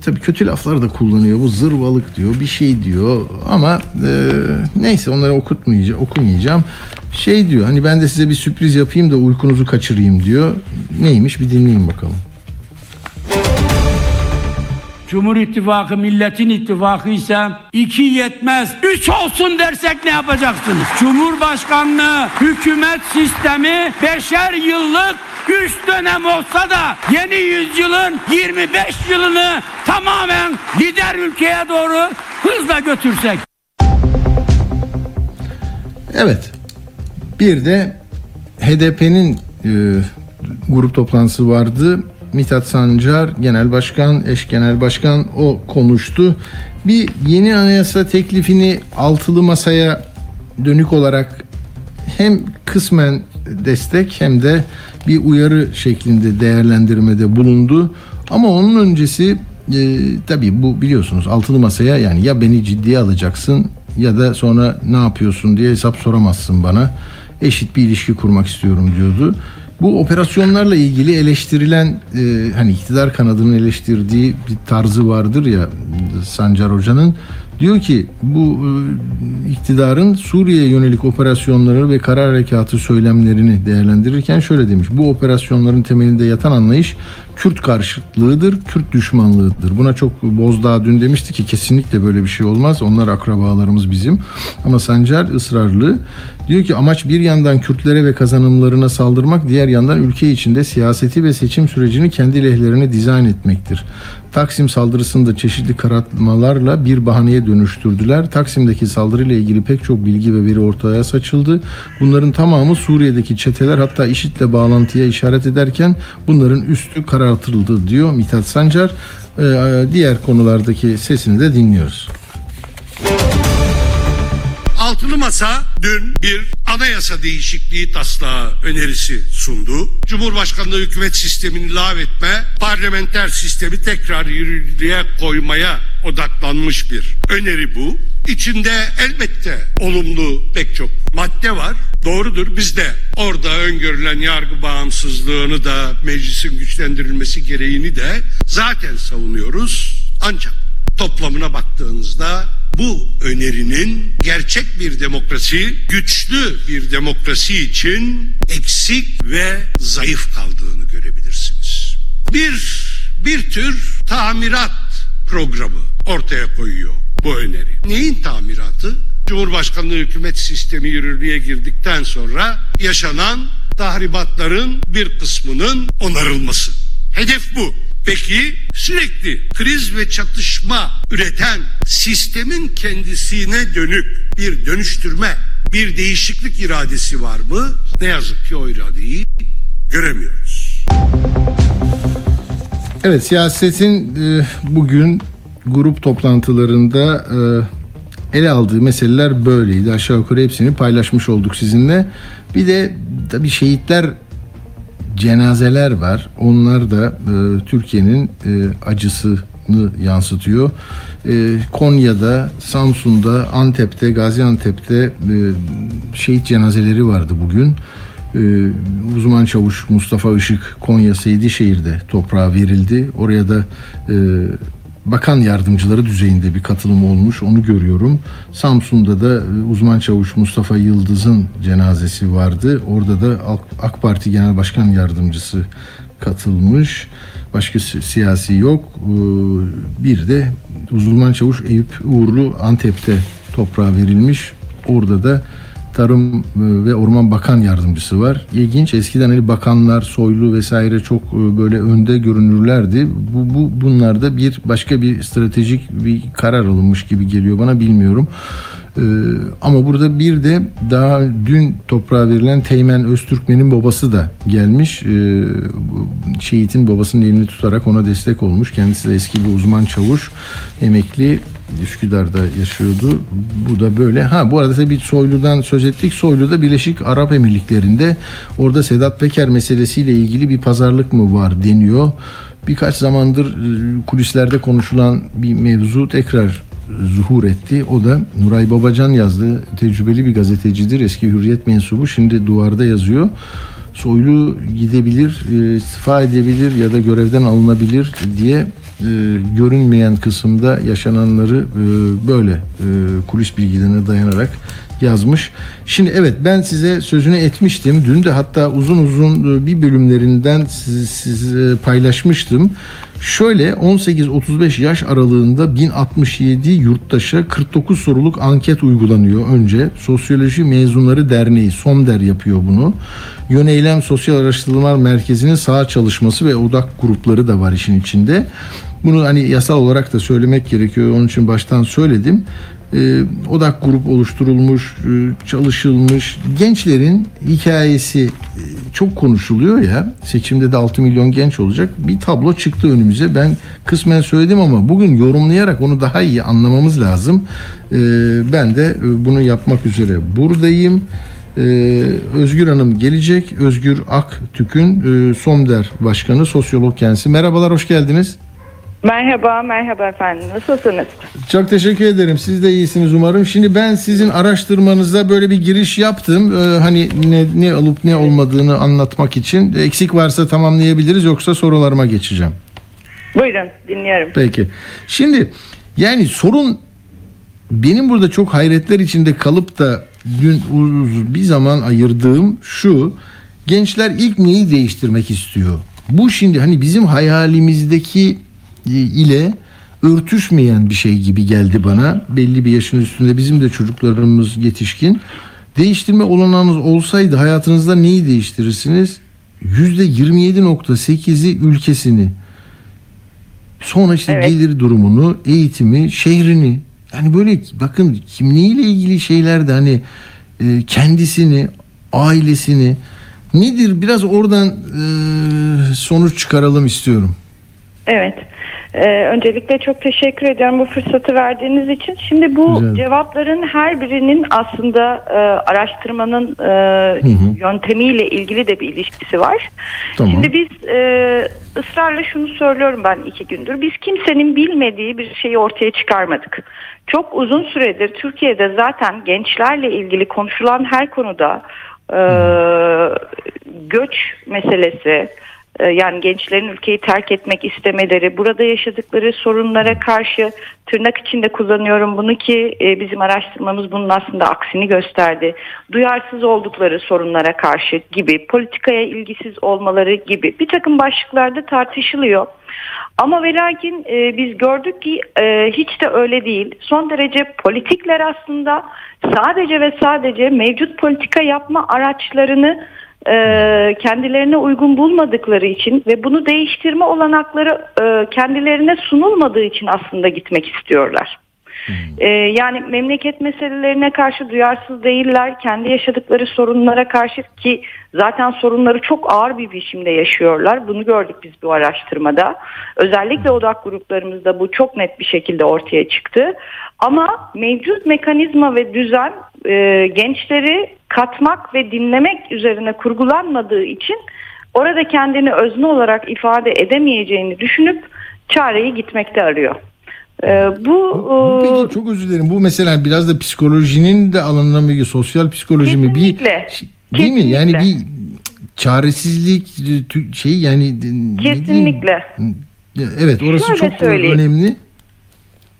tabii kötü laflar da kullanıyor, bu zırvalık diyor, bir şey diyor ama neyse onları okumayacağım. Şey diyor, hani ben de size bir sürpriz yapayım da uykunuzu kaçırayım diyor. Neymiş, bir dinleyin bakalım. Cumhur İttifakı milletin ittifakı ise 2 yetmez 3 olsun dersek ne yapacaksınız? Cumhurbaşkanlığı hükümet sistemi 5'er yıllık 3 dönem olsa da yeni yüzyılın 25 yılını tamamen lider ülkeye doğru hızla götürsek. Evet. Bir de HDP'nin grup toplantısı vardı. Mithat Sancar genel başkan, eş genel başkan, o konuştu. Bir yeni anayasa teklifini altılı masaya dönük olarak hem kısmen destek hem de bir uyarı şeklinde değerlendirmede bulundu. Ama onun öncesi tabii bu biliyorsunuz altılı masaya, yani ya beni ciddiye alacaksın ya da sonra ne yapıyorsun diye hesap soramazsın bana. Eşit bir ilişki kurmak istiyorum diyordu. Bu operasyonlarla ilgili eleştirilen hani iktidar kanadının eleştirdiği bir tarzı vardır ya Sancar Hoca'nın. Diyor ki bu iktidarın Suriye'ye yönelik operasyonları ve karar harekatı söylemlerini değerlendirirken şöyle demiş. Bu operasyonların temelinde yatan anlayış Kürt karşıtlığıdır, Kürt düşmanlığıdır. Buna çok Bozdağ dün demişti ki kesinlikle böyle bir şey olmaz. Onlar akrabalarımız bizim. Ama Sancar ısrarlı. Diyor ki amaç bir yandan Kürtlere ve kazanımlarına saldırmak, diğer yandan ülke içinde siyaseti ve seçim sürecini kendi lehlerine dizayn etmektir. Taksim saldırısını da çeşitli karartmalarla bir bahaneye dönüştürdüler. Taksim'deki saldırıyla ilgili pek çok bilgi ve veri ortaya saçıldı. Bunların tamamı Suriye'deki çeteler, hatta IŞİD'le bağlantıya işaret ederken bunların üstü karartıldı diyor Mithat Sancar. Diğer konulardaki sesini de dinliyoruz. Altılı Masa dün bir anayasa değişikliği taslağı önerisi sundu. Cumhurbaşkanlığı Hükümet Sistemi'ni lağvetme, parlamenter sistemi tekrar yürürlüğe koymaya odaklanmış bir öneri bu. İçinde elbette olumlu pek çok madde var. Doğrudur, biz de orada öngörülen yargı bağımsızlığını da meclisin güçlendirilmesi gereğini de zaten savunuyoruz. Ancak toplamına baktığınızda bu önerinin gerçek bir demokrasi, güçlü bir demokrasi için eksik ve zayıf kaldığını görebilirsiniz. Bir tür tamirat programı ortaya koyuyor bu öneri. Neyin tamiratı? Cumhurbaşkanlığı Hükümet Sistemi yürürlüğe girdikten sonra yaşanan tahribatların bir kısmının onarılması. Hedef bu. Peki sürekli kriz ve çatışma üreten sistemin kendisine dönük bir dönüştürme, bir değişiklik iradesi var mı? Ne yazık ki o iradeyi göremiyoruz. Evet, siyasetin bugün grup toplantılarında ele aldığı meseleler böyleydi. Aşağı yukarı hepsini paylaşmış olduk sizinle. Bir de tabii şehitler, cenazeler var. Onlar da Türkiye'nin acısını yansıtıyor. Konya'da, Samsun'da, Antep'te, Gaziantep'te şehit cenazeleri vardı bugün. Uzman çavuş Mustafa Işık Konya Seydişehir'de toprağa verildi. Oraya da bakan yardımcıları düzeyinde bir katılım olmuş. Onu görüyorum. Samsun'da da uzman çavuş Mustafa Yıldız'ın cenazesi vardı. Orada da AK Parti Genel Başkan Yardımcısı katılmış. Başka siyasi yok. Bir de uzman çavuş Eyüp Uğurlu Antep'te toprağa verilmiş. Orada da Tarım ve Orman Bakan Yardımcısı var. İlginç. Eskiden hani bakanlar, Soylu vesaire çok böyle önde görünürlerdi. Bunlarda bir başka bir stratejik bir karar alınmış gibi geliyor bana, bilmiyorum. Ama burada bir de daha dün toprağa verilen Teğmen Öztürkmen'in babası da gelmiş. Şehit'in babasının elini tutarak ona destek olmuş. Kendisi de eski bir uzman çavuş, emekli. Üsküdar'da yaşıyordu. Bu da böyle. Bu arada tabii Soylu'dan söz ettik. Soylu da Birleşik Arap Emirlikleri'nde, orada Sedat Peker meselesiyle ilgili bir pazarlık mı var deniyor. Birkaç zamandır kulislerde konuşulan bir mevzu tekrar zuhur etti. O da Nuray Babacan yazdı. Tecrübeli bir gazetecidir. Eski Hürriyet mensubu. Şimdi Duvar'da yazıyor. Soylu gidebilir, istifa edebilir ya da görevden alınabilir diye görünmeyen kısımda yaşananları böyle kulis bilgilerine dayanarak yazmış. Şimdi evet, ben size sözünü etmiştim. Dün de hatta uzun uzun bir bölümlerinden size paylaşmıştım. Şöyle 18-35 yaş aralığında 1067 yurttaşa 49 soruluk anket uygulanıyor önce. Sosyoloji Mezunları Derneği, SOMDER yapıyor bunu. Yöneylem Sosyal Araştırmalar Merkezi'nin saha çalışması ve odak grupları da var işin içinde. Bunu hani yasal olarak da söylemek gerekiyor. Onun için baştan söyledim. Odak grup oluşturulmuş, çalışılmış. Gençlerin hikayesi çok konuşuluyor ya. Seçimde de 6 milyon genç olacak. Bir tablo çıktı önümüze. Ben kısmen söyledim ama bugün yorumlayarak onu daha iyi anlamamız lazım. Ben de bunu yapmak üzere buradayım. Özgür Hanım gelecek. Özgür Aktük'ün SOMDER Başkanı, sosyolog kendisi. Merhabalar, hoş geldiniz. Merhaba efendim. Nasılsınız? Çok teşekkür ederim. Siz de iyisiniz umarım. Şimdi ben sizin araştırmanıza böyle bir giriş yaptım. Hani ne alıp ne olmadığını anlatmak için. Eksik varsa tamamlayabiliriz, yoksa sorularıma geçeceğim. Buyurun, dinliyorum. Peki. Şimdi yani sorun benim burada çok hayretler içinde kalıp da dün bir zaman ayırdığım şu: gençler ilk neyi değiştirmek istiyor? Bu şimdi hani bizim hayalimizdeki ile örtüşmeyen bir şey gibi geldi bana. Belli bir yaşın üstünde bizim de çocuklarımız yetişkin. Değiştirme olanağınız olsaydı hayatınızda neyi değiştirirsiniz? %27.8'i ülkesini, sonra işte gelir durumunu, eğitimi, şehrini. Yani böyle bakın, kimliğiyle ilgili şeyler de hani kendisini, ailesini, nedir biraz oradan sonuç çıkaralım istiyorum. Evet. Öncelikle çok teşekkür ediyorum bu fırsatı verdiğiniz için. Şimdi bu cevapların her birinin aslında araştırmanın yöntemiyle ilgili de bir ilişkisi var. Tamam. Şimdi biz ısrarla şunu söylüyorum ben 2 gündür. Biz kimsenin bilmediği bir şeyi ortaya çıkarmadık. Çok uzun süredir Türkiye'de zaten gençlerle ilgili konuşulan her konuda göç meselesi, yani gençlerin ülkeyi terk etmek istemeleri, burada yaşadıkları sorunlara karşı, tırnak içinde kullanıyorum bunu ki bizim araştırmamız bunun aslında aksini gösterdi, duyarsız oldukları sorunlara karşı gibi, politikaya ilgisiz olmaları gibi bir takım başlıklarda tartışılıyor. Ama ve lakin biz gördük ki hiç de öyle değil. Son derece politikler aslında sadece ve sadece mevcut politika yapma araçlarını kendilerine uygun bulmadıkları için ve bunu değiştirme olanakları kendilerine sunulmadığı için aslında gitmek istiyorlar. Yani memleket meselelerine karşı duyarsız değiller, kendi yaşadıkları sorunlara karşı, ki zaten sorunları çok ağır bir biçimde yaşıyorlar. Bunu gördük biz bu araştırmada. Özellikle odak gruplarımızda bu çok net bir şekilde ortaya çıktı. Ama mevcut mekanizma ve düzen gençleri katmak ve dinlemek üzerine kurgulanmadığı için orada kendini özne olarak ifade edemeyeceğini düşünüp çareyi gitmekte arıyor. Bu peki, çok özür dilerim. Bu mesela biraz da psikolojinin de alanına mı, sosyal psikoloji mi? Değil mi? Yani bir çaresizlik şey, yani kesinlikle. Evet, orası şöyle çok önemli.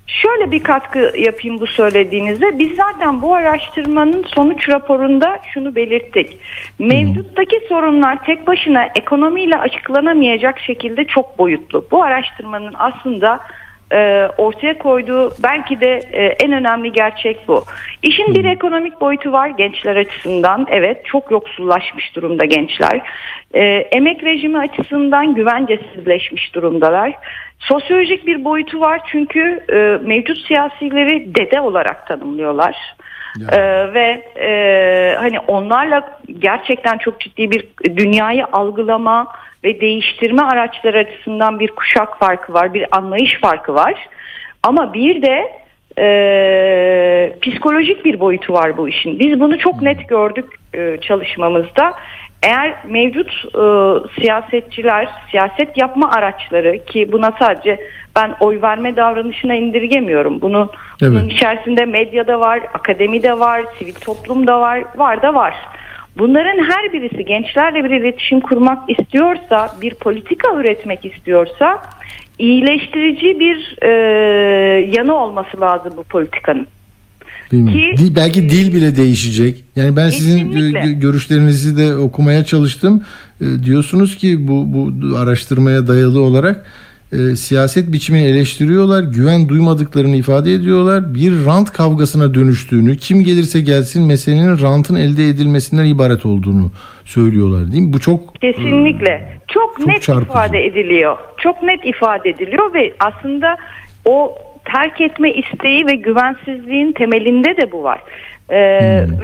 Şöyle bir katkı yapayım bu söylediğinizde. Biz zaten bu araştırmanın sonuç raporunda şunu belirttik. Mevcuttaki sorunlar tek başına ekonomiyle açıklanamayacak şekilde çok boyutlu. Bu araştırmanın aslında ortaya koyduğu belki de en önemli gerçek bu. İşin bir ekonomik boyutu var gençler açısından. Evet, çok yoksullaşmış durumda gençler. Emek rejimi açısından güvencesizleşmiş durumdalar. Sosyolojik bir boyutu var çünkü mevcut siyasileri dede olarak tanımlıyorlar. Ve hani onlarla gerçekten çok ciddi bir dünyayı algılama ve değiştirme araçları açısından bir kuşak farkı var, bir anlayış farkı var. Ama bir de psikolojik bir boyutu var bu işin. Biz bunu çok net gördük çalışmamızda. Eğer mevcut siyasetçiler, siyaset yapma araçları, ki buna sadece ben oy verme davranışına indirgemiyorum. Bunun içerisinde medyada var, akademide var, sivil toplumda var. Bunların her birisi gençlerle bir iletişim kurmak istiyorsa, bir politika üretmek istiyorsa iyileştirici bir yanı olması lazım bu politikanın. Ki belki dil bile değişecek. Yani ben sizin görüşlerinizi de okumaya çalıştım. Diyorsunuz ki bu araştırmaya dayalı olarak siyaset biçimini eleştiriyorlar, güven duymadıklarını ifade ediyorlar. Bir rant kavgasına dönüştüğünü, kim gelirse gelsin meselenin rantın elde edilmesinden ibaret olduğunu söylüyorlar, değil mi? Bu çok kesinlikle çok net çarpıcı ifade ediliyor. Çok net ifade ediliyor ve aslında o terk etme isteği ve güvensizliğin temelinde de bu var.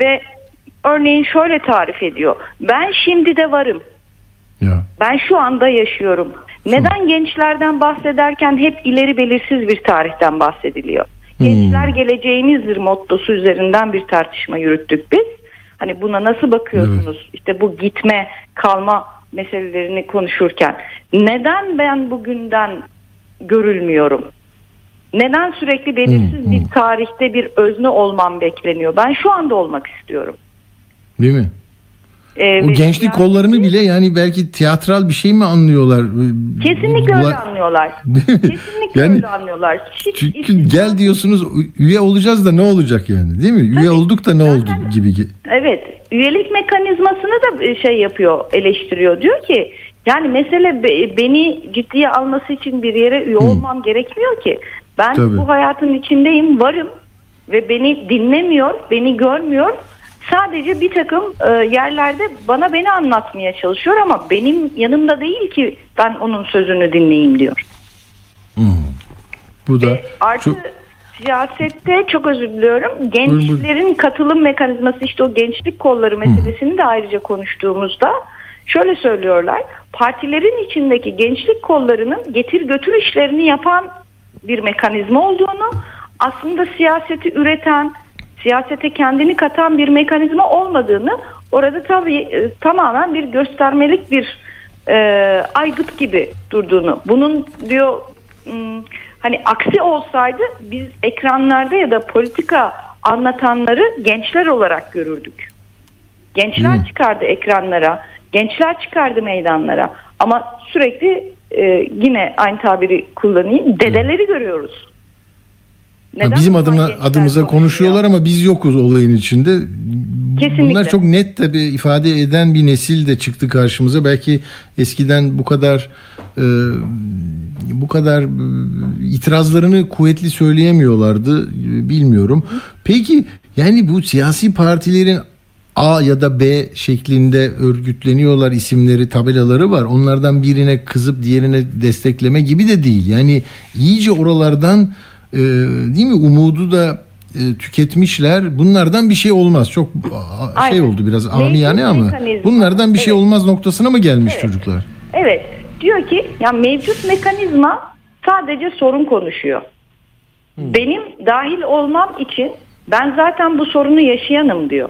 Ve örneğin şöyle tarif ediyor: ben şimdi de varım. Ya. Ben şu anda yaşıyorum. Neden gençlerden bahsederken hep ileri belirsiz bir tarihten bahsediliyor? Gençler geleceğinizdir mottosu üzerinden bir tartışma yürüttük biz. Hani buna nasıl bakıyorsunuz? Evet. İşte bu gitme, kalma meselelerini konuşurken. Neden ben bugünden görülmüyorum? Neden sürekli belirsiz bir tarihte bir özne olmam bekleniyor? Ben şu anda olmak istiyorum. Değil mi? O gençlik kollarını bile yani belki tiyatral bir şey mi anlıyorlar? Kesinlikle öyle anlıyorlar. Kesinlikle yani, öyle anlıyorlar. Çünkü gel diyorsunuz, üye olacağız da ne olacak yani, değil mi? Üye olduk da ne oldu gibi. Evet, üyelik mekanizmasını da şey yapıyor, eleştiriyor. Diyor ki yani mesele beni ciddiye alması için bir yere üye olmam gerekmiyor ki. Ben bu hayatın içindeyim, varım ve beni dinlemiyor, beni görmüyor. Sadece bir takım yerlerde beni anlatmaya çalışıyor ama benim yanımda değil ki ben onun sözünü dinleyeyim diyor. Bu da artı çok... siyasette çok özür diliyorum. Gençlerin katılım mekanizması, işte o gençlik kolları meselesini de ayrıca konuştuğumuzda şöyle söylüyorlar. Partilerin içindeki gençlik kollarının getir götür işlerini yapan bir mekanizma olduğunu, aslında siyaseti üreten, siyasete kendini katan bir mekanizma olmadığını, orada tabii tamamen bir göstermelik bir aygıt gibi durduğunu. Bunun diyor hani aksi olsaydı biz ekranlarda ya da politika anlatanları gençler olarak görürdük. Gençler çıkardı ekranlara, gençler çıkardı meydanlara ama sürekli yine aynı tabiri kullanayım, dedeleri görüyoruz. Neden? Bizim adımıza konuşuyorlar ama biz yokuz olayın içinde. Kesinlikle. Bunlar çok net tabii ifade eden bir nesil de çıktı karşımıza. Belki eskiden bu kadar itirazlarını kuvvetli söyleyemiyorlardı, bilmiyorum. Peki yani bu siyasi partilerin A ya da B şeklinde örgütleniyorlar, isimleri, tabelaları var. Onlardan birine kızıp diğerine destekleme gibi de değil. Yani iyice oralardan değil mi, umudu da tüketmişler. Bunlardan bir şey olmaz. Çok şey oldu biraz amiyane ama bunlardan bir şey olmaz noktasına mı gelmiş çocuklar? Evet. Diyor ki ya mevcut mekanizma sadece sorun konuşuyor. Benim dahil olmam için ben zaten bu sorunu yaşayanım diyor.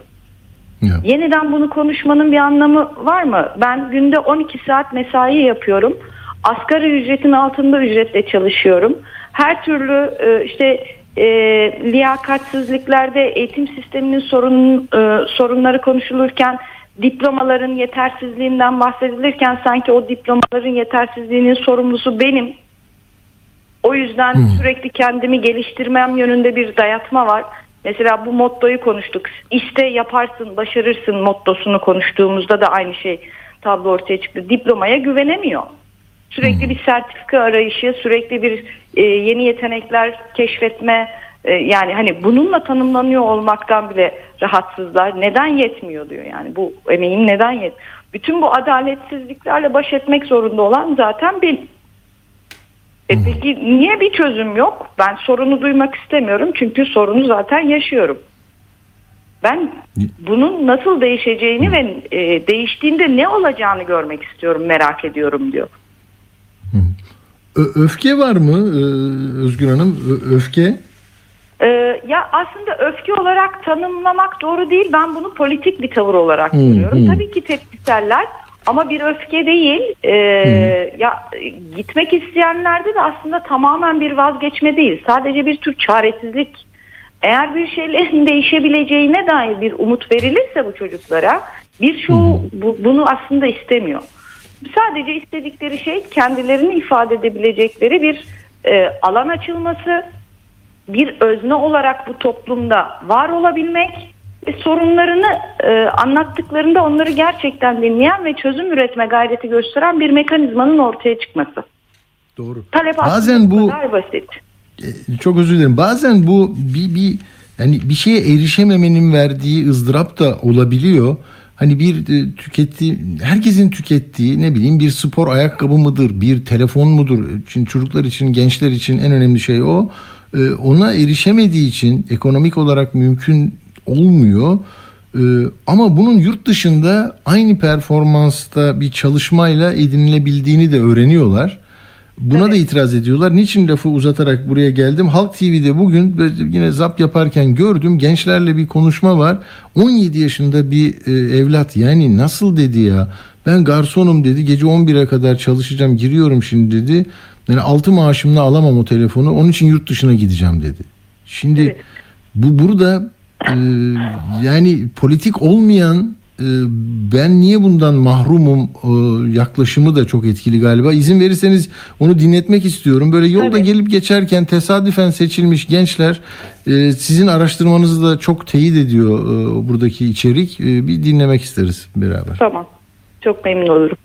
Ya. Yeniden bunu konuşmanın bir anlamı var mı? Ben günde 12 saat mesai yapıyorum. Asgari ücretin altında ücretle çalışıyorum. Her türlü liyakatsizliklerde eğitim sisteminin sorunları konuşulurken, diplomaların yetersizliğinden bahsedilirken sanki o diplomaların yetersizliğinin sorumlusu benim. O yüzden sürekli kendimi geliştirmem yönünde bir dayatma var. Mesela bu mottoyu konuştuk. İşte yaparsın, başarırsın mottosunu konuştuğumuzda da aynı şey tablo ortaya çıktı. Diplomaya güvenemiyor. Sürekli bir sertifika arayışı, sürekli bir yeni yetenekler keşfetme, yani hani bununla tanımlanıyor olmaktan bile rahatsızlar. Neden yetmiyor diyor yani, bu emeğim neden yetmiyor? Bütün bu adaletsizliklerle baş etmek zorunda olan zaten benim. Peki niye bir çözüm yok? Ben sorunu duymak istemiyorum çünkü sorunu zaten yaşıyorum. Ben bunun nasıl değişeceğini ve değiştiğinde ne olacağını görmek istiyorum, merak ediyorum diyor. Öfke var mı Özgür Hanım? Öfke? Ya aslında öfke olarak tanımlamak doğru değil. Ben bunu politik bir tavır olarak görüyorum. Tabii ki tepkiseller ama bir öfke değil. Ya gitmek isteyenlerde de aslında tamamen bir vazgeçme değil. Sadece bir tür çaresizlik. Eğer bir şeylerin değişebileceğine dair bir umut verilirse bu çocuklara, birçoğu bunu aslında istemiyor. Sadece istedikleri şey kendilerini ifade edebilecekleri bir alan açılması, bir özne olarak bu toplumda var olabilmek ve sorunlarını anlattıklarında onları gerçekten dinleyen ve çözüm üretme gayreti gösteren bir mekanizmanın ortaya çıkması. Doğru. Talep bazen bu kadar basit. Çok özür dilerim. Bazen bu bir yani bir şeye erişememenin verdiği ızdırap da olabiliyor. Hani bir herkesin tükettiği, ne bileyim, bir spor ayakkabı mıdır, bir telefon mudur? Çünkü çocuklar için, gençler için en önemli şey o. Ona erişemediği için ekonomik olarak mümkün olmuyor. Ama bunun yurt dışında aynı performansta bir çalışmayla edinilebildiğini de öğreniyorlar. Buna da itiraz ediyorlar. Niçin lafı uzatarak buraya geldim? Halk TV'de bugün yine zap yaparken gördüm. Gençlerle bir konuşma var. 17 yaşında bir evlat, yani nasıl dedi ya? Ben garsonum dedi. Gece 11'e kadar çalışacağım. Giriyorum şimdi dedi. Yani 6 maaşımla alamam o telefonu. Onun için yurt dışına gideceğim dedi. Şimdi bu burada yani politik olmayan ben niye bundan mahrumum yaklaşımı da çok etkili galiba. İzin verirseniz onu dinletmek istiyorum. Böyle yolda gelip geçerken tesadüfen seçilmiş gençler, sizin araştırmanızı da çok teyit ediyor buradaki içerik. Bir dinlemek isteriz beraber. Tamam. Çok memnun olurum.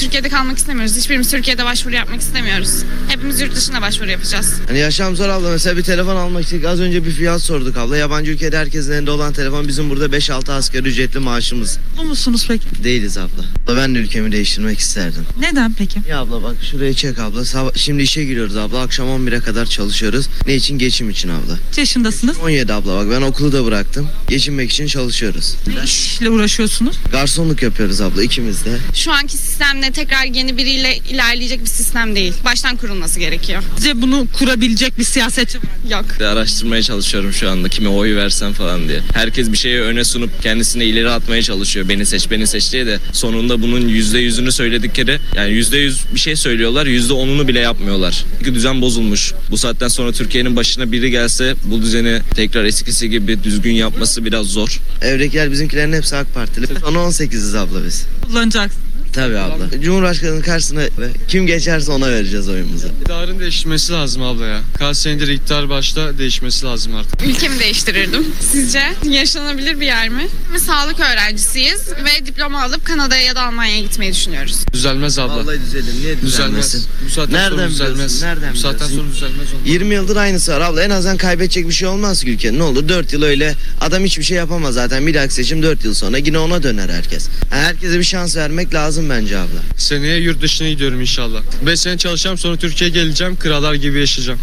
Türkiye'de kalmak istemiyoruz. Hiçbirimiz Türkiye'de başvuru yapmak istemiyoruz. Hepimiz yurt dışına başvuru yapacağız. Yani yaşam zor abla. Mesela bir telefon almak için az önce bir fiyat sorduk abla. Yabancı ülkede herkesin elinde olan telefon, bizim burada 5-6 asgari ücretli maaşımız. Bu musunuz peki? Değiliz abla. Ben de ülkemi değiştirmek isterdim. Neden peki? Ya abla bak şuraya çek abla. Şimdi işe giriyoruz abla. Akşam 11'e kadar çalışıyoruz. Ne için? Geçim için abla. Kaç yaşındasınız? 17 abla bak. Ben okulu da bıraktım. Geçinmek için çalışıyoruz. Ne işle uğraşıyorsunuz? Garsonluk yapıyoruz abla ikimiz de. Şu anki sistemle tekrar yeni biriyle ilerleyecek bir sistem değil. Baştan kurulması gerekiyor. Size bunu kurabilecek bir siyasetçi yok. Araştırmaya çalışıyorum şu anda. Kime oy versem falan diye. Herkes bir şeyi öne sunup kendisini ileri atmaya çalışıyor. Beni seç, beni seç diye de sonunda bunun %100'ünü söyledikleri, yani %100 bir şey söylüyorlar, %10'unu bile yapmıyorlar. Çünkü düzen bozulmuş. Bu saatten sonra Türkiye'nin başına biri gelse bu düzeni tekrar eskisi gibi düzgün yapması biraz zor. Evrekiler bizimkilerin hepsi AK Partili. Ana 18'iz abla biz. Kullanacaksın. Tabii abla. Cumhurbaşkanının karşısına kim geçerse ona vereceğiz oyumuzu. İktidarın değişmesi lazım abla ya. Kaç senedir iktidar başta, değişmesi lazım artık. Ülkemi değiştirirdim. Sizce yaşanabilir bir yer mi? Biz sağlık öğrencisiyiz ve diploma alıp Kanada'ya ya da Almanya'ya gitmeyi düşünüyoruz. Düzelmez abla. Vallahi düzelim. Niye düzelmesin? Bu saatten sonra düzelmez. Nereden? Bu saatten sonra düzelmez. 20 yıldır aynısı var abla. En azından kaybedecek bir şey olmaz ülkenin. Ne olur 4 yıl öyle adam hiçbir şey yapamaz zaten. Bir dahaki seçim 4 yıl sonra yine ona döner herkes. Herkese bir şans vermek lazım bence abla. Seneye yurt dışına gidiyorum inşallah. 5 sene çalışacağım, sonra Türkiye'ye geleceğim. Krallar gibi yaşayacağım.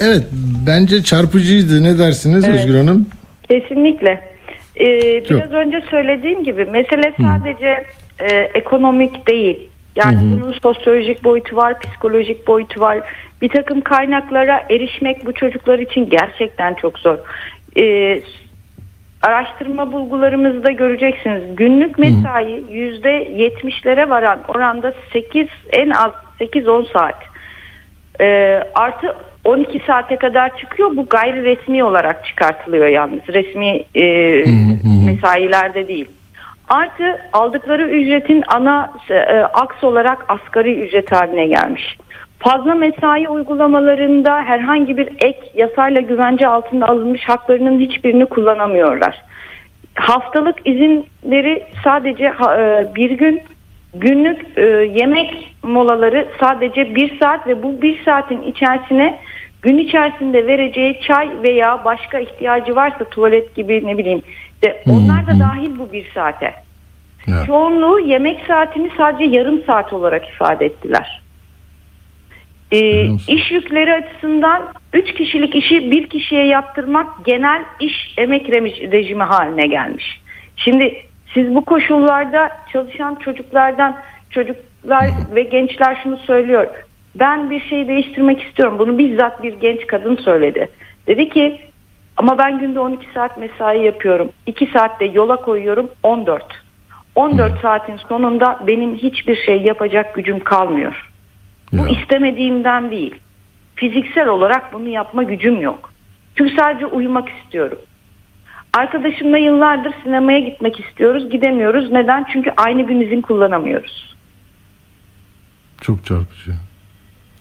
Evet, bence çarpıcıydı. Ne dersiniz Özgür Hanım? Kesinlikle. Biraz önce söylediğim gibi mesele sadece ekonomik değil. Yani bunun sosyolojik boyutu var, psikolojik boyutu var. Bir takım kaynaklara erişmek bu çocuklar için gerçekten çok zor. Araştırma bulgularımızda göreceksiniz. Günlük mesai %70'lere varan oranda 8-10 saat. Artı 12 saate kadar çıkıyor. Bu gayri resmi olarak çıkartılıyor yalnız. Resmi mesailerde değil. Artı aldıkları ücretin ana aks olarak asgari ücret haline gelmiş. Fazla mesai uygulamalarında herhangi bir ek yasayla güvence altında alınmış haklarının hiçbirini kullanamıyorlar. Haftalık izinleri sadece bir gün, günlük yemek molaları sadece bir saat ve bu bir saatin içerisine gün içerisinde vereceği çay veya başka ihtiyacı varsa tuvalet gibi ne bileyim de onlar da dahil bu bir saate. Evet. Çoğunluğu yemek saatini sadece yarım saat olarak ifade ettiler. İş yükleri açısından 3 kişilik işi 1 kişiye yaptırmak genel iş emek rejimi haline gelmiş. Şimdi siz bu koşullarda çalışan çocuklar ve gençler şunu söylüyor. Ben bir şey değiştirmek istiyorum. Bunu bizzat bir genç kadın söyledi. Dedi ki ama ben günde 12 saat mesai yapıyorum. 2 saatte yola koyuyorum 14. 14 saatin sonunda benim hiçbir şey yapacak gücüm kalmıyor. Bu istemediğimden değil. Fiziksel olarak bunu yapma gücüm yok. Çünkü sadece uyumak istiyorum. Arkadaşımla yıllardır sinemaya gitmek istiyoruz. Gidemiyoruz. Neden? Çünkü aynı gün izin kullanamıyoruz. Çok çarpıcı.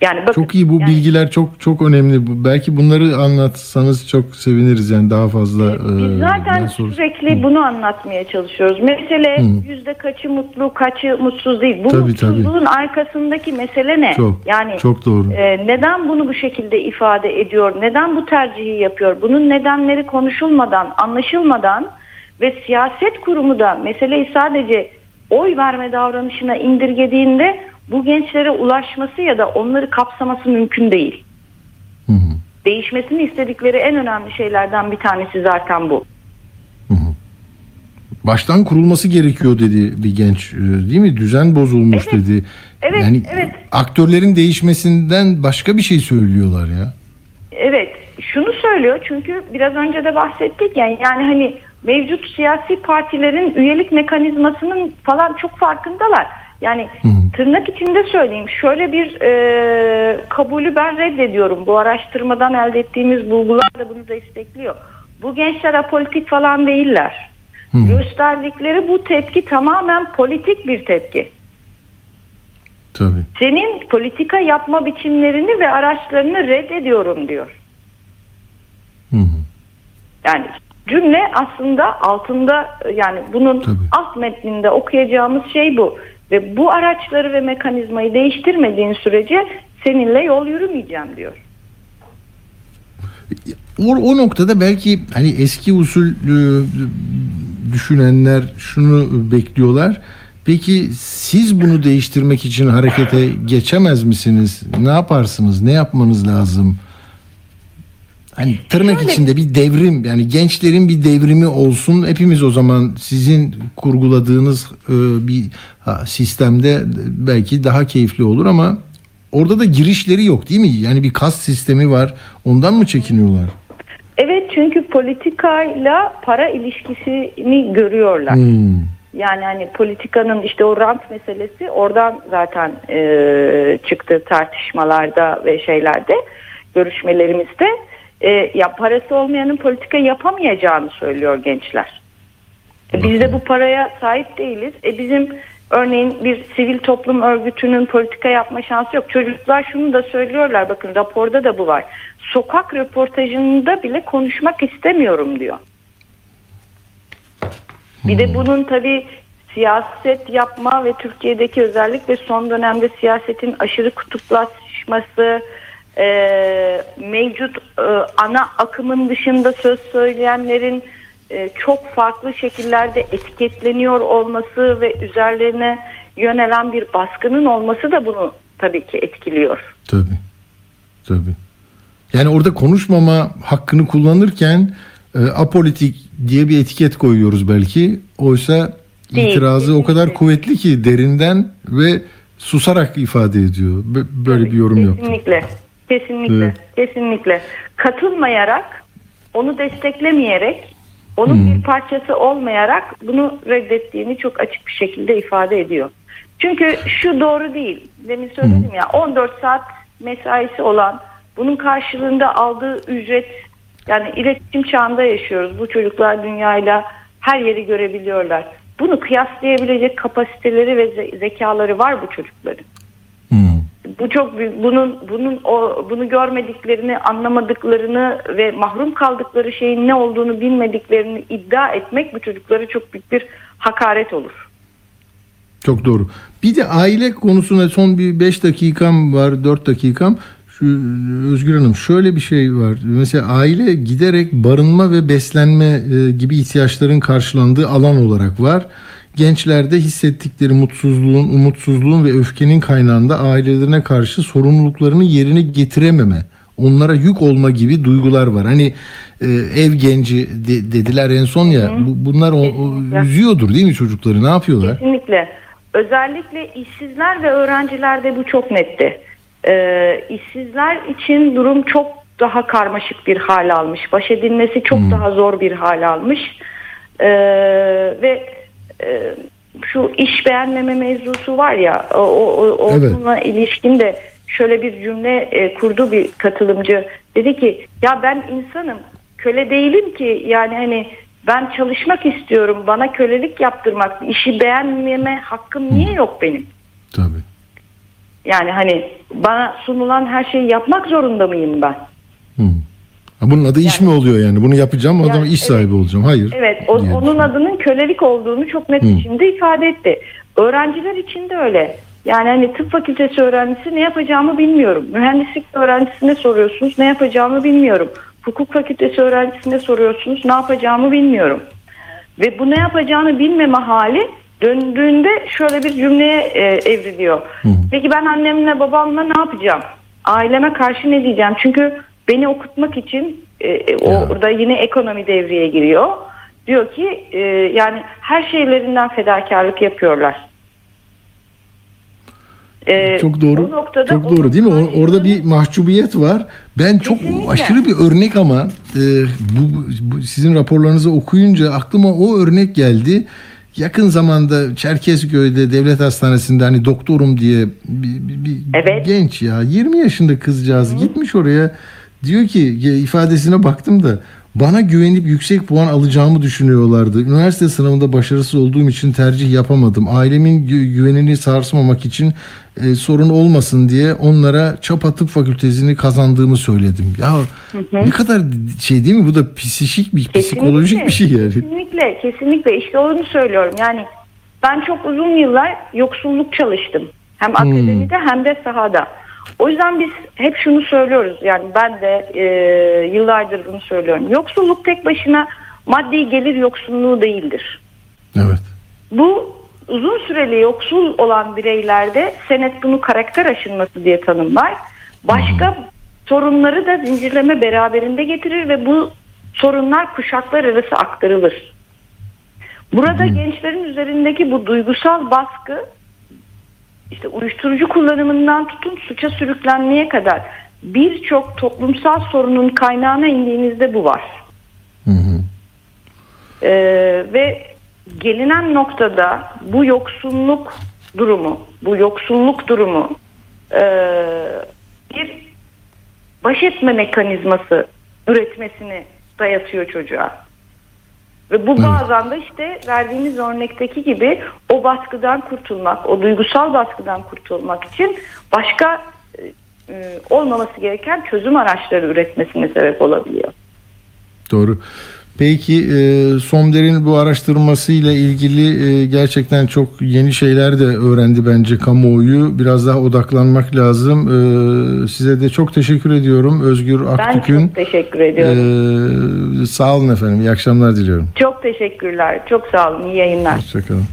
Yani bakın, çok iyi bu bilgiler, çok çok önemli. Belki bunları anlatsanız çok seviniriz. Yani daha fazla. Biz zaten sürekli bunu anlatmaya çalışıyoruz. Mesele yüzde kaçı mutlu, kaçı mutsuz değil. Bu mutsuzluğun arkasındaki mesele ne? Çok, yani çok doğru. Neden bunu bu şekilde ifade ediyor? Neden bu tercihi yapıyor? Bunun nedenleri konuşulmadan, anlaşılmadan ve siyaset kurumu da meseleyi sadece oy verme davranışına indirgediğinde bu gençlere ulaşması ya da onları kapsaması mümkün değil. Değişmesini istedikleri en önemli şeylerden bir tanesi zaten bu. Baştan kurulması gerekiyor dedi bir genç, değil mi? Düzen bozulmuş dedi. Evet, yani aktörlerin değişmesinden başka bir şey söylüyorlar ya. Evet, şunu söylüyor çünkü biraz önce de bahsettik yani hani mevcut siyasi partilerin üyelik mekanizmasının falan çok farkındalar. Yani tırnak içinde söyleyeyim, şöyle bir kabulü ben reddediyorum. Bu araştırmadan elde ettiğimiz bulgular da bunu destekliyor. Bu gençler apolitik falan değiller. Gösterdikleri bu tepki tamamen politik bir tepki. Tabii. Senin politika yapma biçimlerini ve araçlarını reddediyorum diyor. Yani cümle aslında altında, yani bunun alt metninde okuyacağımız şey bu. Ve bu araçları ve mekanizmayı değiştirmediğin sürece seninle yol yürümeyeceğim diyor. O noktada belki hani eski usul düşünenler şunu bekliyorlar. Peki siz bunu değiştirmek için harekete geçemez misiniz? Ne yaparsınız? Ne yapmanız lazım? Hani tırnak içinde bir devrim, yani gençlerin bir devrimi olsun. Hepimiz o zaman sizin kurguladığınız bir sistemde belki daha keyifli olur ama orada da girişleri yok değil mi? Yani bir kas sistemi var. Ondan mı çekiniyorlar? Evet, çünkü politikayla para ilişkisini görüyorlar. Yani hani politikanın işte o rant meselesi oradan zaten çıktı tartışmalarda ve şeylerde, görüşmelerimizde. Ya parası olmayanın politika yapamayacağını söylüyor gençler. Biz de bu paraya sahip değiliz. Bizim örneğin bir sivil toplum örgütünün politika yapma şansı yok. Çocuklar şunu da söylüyorlar, bakın raporda da bu var. Sokak röportajında bile konuşmak istemiyorum diyor. Bir de bunun tabii siyaset yapma ve Türkiye'deki özellikle son dönemde siyasetin aşırı kutuplaşması, mevcut ana akımın dışında söz söyleyenlerin çok farklı şekillerde etiketleniyor olması ve üzerlerine yönelen bir baskının olması da bunu tabii ki etkiliyor. Tabii, tabii. Yani orada konuşmama hakkını kullanırken apolitik diye bir etiket koyuyoruz belki. Oysa itirazı o kadar kuvvetli ki derinden ve susarak ifade ediyor. Böyle tabii, bir yorum yok. Kesinlikle. Katılmayarak, onu desteklemeyerek, onun bir parçası olmayarak bunu reddettiğini çok açık bir şekilde ifade ediyor. Çünkü şu doğru değil. Demin söyledim ya, 14 saat mesaisi olan, bunun karşılığında aldığı ücret, yani iletişim çağında yaşıyoruz. Bu çocuklar dünyayla her yeri görebiliyorlar. Bunu kıyaslayabilecek kapasiteleri ve zekaları var bu çocukların. Bu çok büyük, bunu görmediklerini, anlamadıklarını ve mahrum kaldıkları şeyin ne olduğunu bilmediklerini iddia etmek bu çocuklara çok büyük bir hakaret olur. Çok doğru. Bir de aile konusuna son bir 5 dakikam var, 4 dakikam. Özgür Hanım, şöyle bir şey var. Mesela aile giderek barınma ve beslenme gibi ihtiyaçların karşılandığı alan olarak var. Gençlerde hissettikleri mutsuzluğun, umutsuzluğun ve öfkenin kaynağında ailelerine karşı sorumluluklarını yerine getirememe, onlara yük olma gibi duygular var. Hani ev genci dediler en son ya, bunlar üzüyordur değil mi çocukları? Ne yapıyorlar? Kesinlikle. Özellikle işsizler ve öğrencilerde bu çok netti. İşsizler için durum çok daha karmaşık bir hal almış. Baş edilmesi çok daha zor bir hal almış. Ve şu iş beğenmeme mevzusu var ya, onunla ilişkin de şöyle bir cümle kurdu bir katılımcı. Dedi ki ya ben insanım, köle değilim ki, yani hani ben çalışmak istiyorum, bana kölelik yaptırmak, işi beğenmeme hakkım niye yok benim? Tabii. Yani hani bana sunulan her şeyi yapmak zorunda mıyım ben? Bunun adı iş mi oluyor yani? Bunu yapacağım, o zaman iş sahibi olacağım. Hayır. Evet, onun adının kölelik olduğunu çok net biçimde ifade etti. Öğrenciler için de öyle. Yani hani tıp fakültesi öğrencisi ne yapacağımı bilmiyorum. Mühendislik öğrencisine soruyorsunuz, ne yapacağımı bilmiyorum. Hukuk fakültesi öğrencisine soruyorsunuz, ne yapacağımı bilmiyorum. Ve bu ne yapacağını bilmeme hali döndüğünde şöyle bir cümleye evriliyor. Peki ben annemle babamla ne yapacağım? Aileme karşı ne diyeceğim? Çünkü beni okutmak için orada yine ekonomi devreye giriyor. Diyor ki yani her şeylerinden fedakarlık yapıyorlar. Çok doğru. Çok doğru değil mi? Orada bir mahcubiyet var. Ben çok aşırı bir örnek ama bu sizin raporlarınızı okuyunca aklıma o örnek geldi. yakın zamanda Çerkezköy'de devlet hastanesinde hani doktorum diye bir genç ya 20 yaşında kızcağız gitmiş oraya, diyor ki ifadesine baktım da bana güvenip yüksek puan alacağımı düşünüyorlardı. Üniversite sınavında başarısız olduğum için tercih yapamadım. Ailemin güvenini sarsmamak için sorun olmasın diye onlara Çapa Tıp Fakültesini kazandığımı söyledim. Ya ne kadar şey değil mi? Bu da psikolojik bir şey yani. Kesinlikle. İşte onu söylüyorum. Yani ben çok uzun yıllar yoksulluk çalıştım. Hem akademide hem de sahada. O yüzden biz hep şunu söylüyoruz, yani ben de yıllardır bunu söylüyorum. Yoksulluk tek başına maddi gelir yoksulluğu değildir. Evet. Bu uzun süreli yoksul olan bireylerde senet bunu karakter aşınması diye tanımlar. Başka sorunları da zincirleme beraberinde getirir ve bu sorunlar kuşaklar arası aktarılır. Burada gençlerin üzerindeki bu duygusal baskı, İşte uyuşturucu kullanımından tutun suça sürüklenmeye kadar birçok toplumsal sorunun kaynağına indiğinizde bu var. Ve gelinen noktada bu yoksulluk durumu bir baş etme mekanizması üretmesini dayatıyor çocuğa. Ve bu bazen de işte verdiğimiz örnekteki gibi o baskıdan kurtulmak, o duygusal baskıdan kurtulmak için başka olmaması gereken çözüm araçları üretmesine sebep olabiliyor. Doğru. Peki Somder'in bu araştırmasıyla ilgili gerçekten çok yeni şeyler de öğrendi bence kamuoyu. Biraz daha odaklanmak lazım. Size de çok teşekkür ediyorum Özgür Aktürk'ün. Ben çok teşekkür ediyorum. Sağ olun efendim. İyi akşamlar diliyorum. Çok teşekkürler. Çok sağ olun. İyi yayınlar. Hoşçakalın.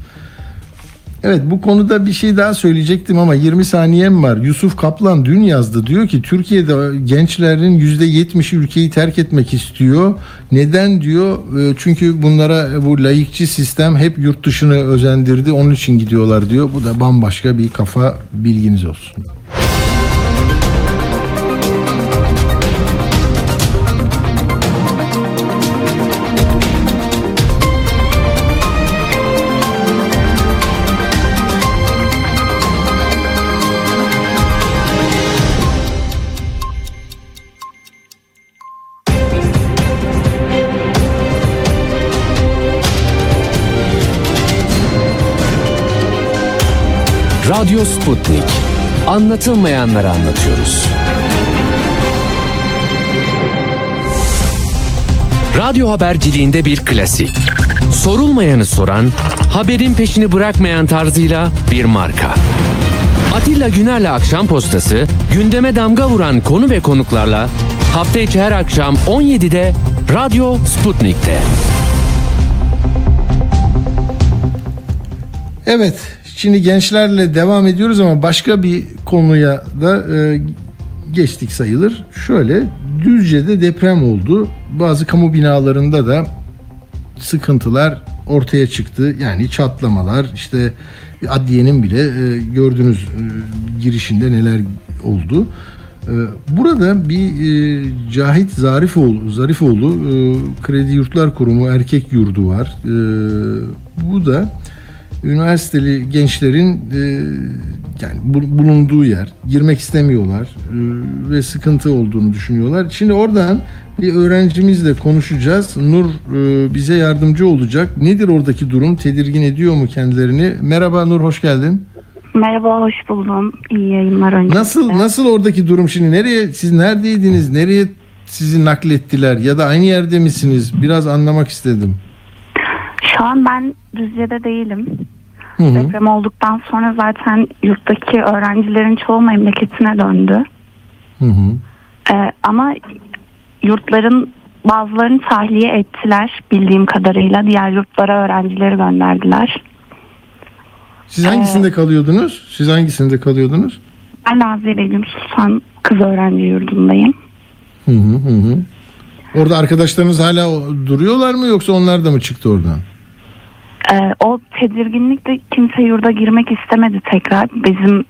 Evet, bu konuda bir şey daha söyleyecektim ama 20 saniyem var. Yusuf Kaplan dün yazdı, diyor ki Türkiye'de gençlerin %70'i ülkeyi terk etmek istiyor. Neden diyor? Çünkü bunlara bu laikçi sistem hep yurt dışını özendirdi, onun için gidiyorlar diyor. Bu da bambaşka bir kafa, bilginiz olsun. Radyo Sputnik. Anlatılmayanları anlatıyoruz. Radyo haberciliğinde bir klasik. Sorulmayanı soran, haberin peşini bırakmayan tarzıyla bir marka. Atilla Güner'le Akşam Postası, gündeme damga vuran konu ve konuklarla hafta içi her akşam 17'de Radyo Sputnik'te. Evet. Şimdi gençlerle devam ediyoruz ama başka bir konuya da geçtik sayılır. Şöyle, Düzce'de deprem oldu. Bazı kamu binalarında da sıkıntılar ortaya çıktı. Yani çatlamalar, işte adliyenin bile gördüğünüz girişinde neler oldu. Burada bir Cahit Zarifoğlu Kredi Yurtlar Kurumu erkek yurdu var. Bu da üniversiteli gençlerin yani bulunduğu yer, girmek istemiyorlar ve sıkıntı olduğunu düşünüyorlar. Şimdi oradan bir öğrencimizle konuşacağız. Nur bize yardımcı olacak. Nedir oradaki durum? Tedirgin ediyor mu kendilerini? Merhaba Nur, hoş geldin. Merhaba, hoş buldum. İyi yayınlar öncelikle. Nasıl oradaki durum şimdi? Siz neredeydiniz? Nereye sizi naklettiler? Ya da aynı yerde misiniz? Biraz anlamak istedim. Şu an ben Düzce'de değilim. Deprem olduktan sonra zaten yurttaki öğrencilerin çoğu memleketine döndü. Ama yurtların bazılarını tahliye ettiler bildiğim kadarıyla. Diğer yurtlara öğrencileri gönderdiler. Siz hangisinde kalıyordunuz? Ben Nazilli'yim, Susan Kız Öğrenci Yurdu'ndayım. Orada arkadaşlarınız hala duruyorlar mı, yoksa onlar da mı çıktı oradan? O tedirginlikle kimse yurda girmek istemedi tekrar. Bizim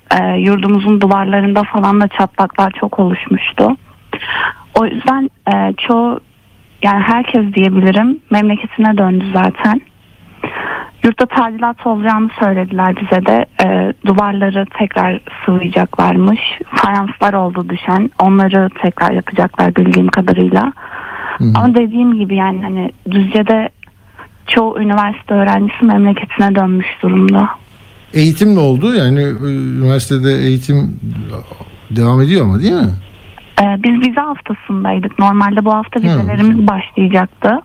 yurdumuzun duvarlarında falan da çatlaklar çok oluşmuştu. O yüzden çoğu, yani herkes diyebilirim, memleketine döndü zaten. Yurtta tadilat olacağını söylediler bize de. Duvarları tekrar sıvayacaklarmış. Fayanslar oldu düşen. Onları tekrar yapacaklar bildiğim kadarıyla. Hı-hı. Ama dediğim gibi yani hani Düzce'de çoğu üniversite öğrencisi memleketine dönmüş durumda. Eğitim ne oldu? Yani üniversitede eğitim devam ediyor ama değil mi? Biz vize haftasındaydık. Normalde bu hafta vizelerimiz başlayacaktı.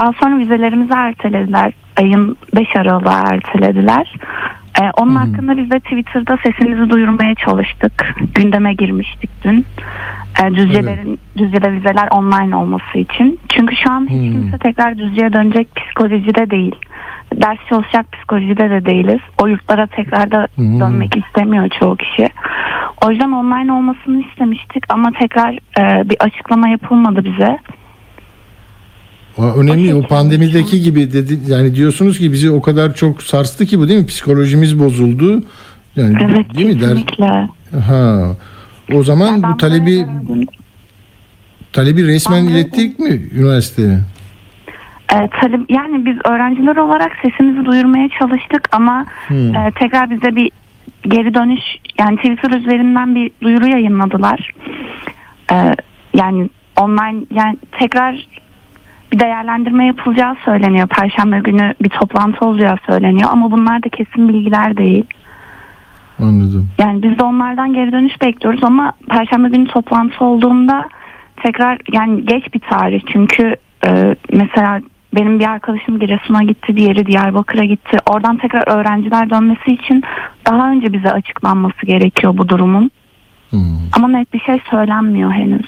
Daha sonra vizelerimizi ertelediler. Ayın 5 Aralık'a ertelediler. Onun hakkında biz de Twitter'da sesimizi duyurmaya çalıştık. Gündeme girmiştik dün. Düzce'de vizeler online olması için. Çünkü şu an hiç kimse tekrar Düzce'ye dönecek psikolojide değil. Ders çalışacak psikolojide de değiliz. O yurtlara tekrar da dönmek istemiyor çoğu kişi. O yüzden online olmasını istemiştik ama tekrar bir açıklama yapılmadı bize. Önemli o pandemideki gibi dedi, yani diyorsunuz ki bizi o kadar çok sarstı ki bu değil mi? Psikolojimiz bozuldu. Yani evet, değil kesinlikle. Mi der? Ha. O zaman ya bu talebi resmen ilettik mi üniversiteye? Yani biz öğrenciler olarak sesimizi duyurmaya çalıştık ama tekrar bize bir geri dönüş, yani Twitter üzerinden bir duyuru yayınladılar. Yani online, yani tekrar bir değerlendirme yapılacağı söyleniyor. Perşembe günü bir toplantı olacağı söyleniyor ama bunlar da kesin bilgiler değil. Anladım. Yani biz de onlardan geri dönüş bekliyoruz ama perşembe günü toplantı olduğunda tekrar, yani geç bir tarih çünkü mesela benim bir arkadaşım Giresun'a gitti, diğeri Diyarbakır'a gitti. Oradan tekrar öğrenciler dönmesi için daha önce bize açıklanması gerekiyor bu durumun. Ama net bir şey söylenmiyor henüz.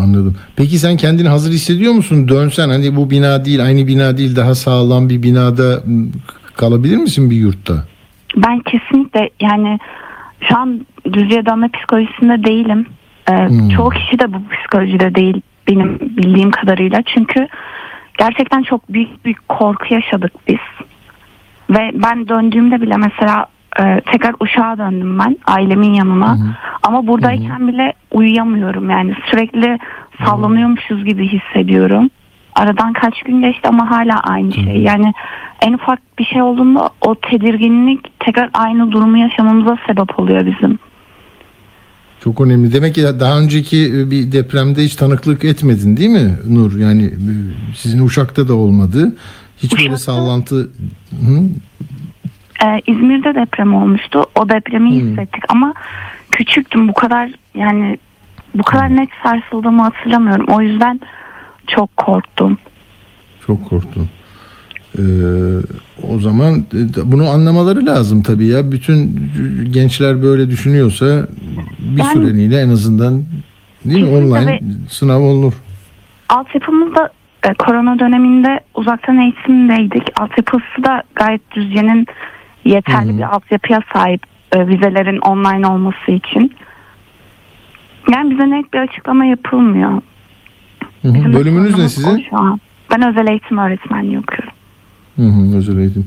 Anladım. Peki sen kendini hazır hissediyor musun? Dönsen hani bu bina değil, aynı bina değil, daha sağlam bir binada kalabilir misin bir yurtta? Ben kesinlikle, yani şu an Düzce'ye dönme psikolojisinde değilim. Çoğu kişi de bu psikolojide değil benim bildiğim kadarıyla. Çünkü gerçekten çok büyük bir korku yaşadık biz. Ve ben döndüğümde bile mesela tekrar Uşak'a döndüm ben ailemin yanına. Ama buradayken bile uyuyamıyorum, yani sürekli sallanıyormuşuz gibi hissediyorum. Aradan kaç gün geçti ama hala aynı şey. Yani en ufak bir şey olduğunda o tedirginlik tekrar aynı durumu yaşamamıza sebep oluyor bizim. Çok önemli. Demek ki daha önceki bir depremde hiç tanıklık etmedin değil mi Nur? Yani sizin Uşak'ta da olmadı. Hiç Uşak'ta, böyle sallantı... İzmir'de deprem olmuştu. O depremi hissettik ama küçüktüm. Bu kadar net sarsıldığımı hatırlamıyorum. O yüzden çok korktum. Çok korktum. O zaman bunu anlamaları lazım tabii ya. Bütün gençler böyle düşünüyorsa bir süreliğine en azından değil mi? Online sınav olur. Altyapımız da korona döneminde uzaktan eğitimdeydik. Altyapısı da gayet Düzce'nin yeterli bir altyapıya sahip vizelerin online olması için. Yani bize net bir açıklama yapılmıyor. Bölümünüz ne sizin? Ben özel eğitim öğretmenliği okuyorum. Özel eğitim.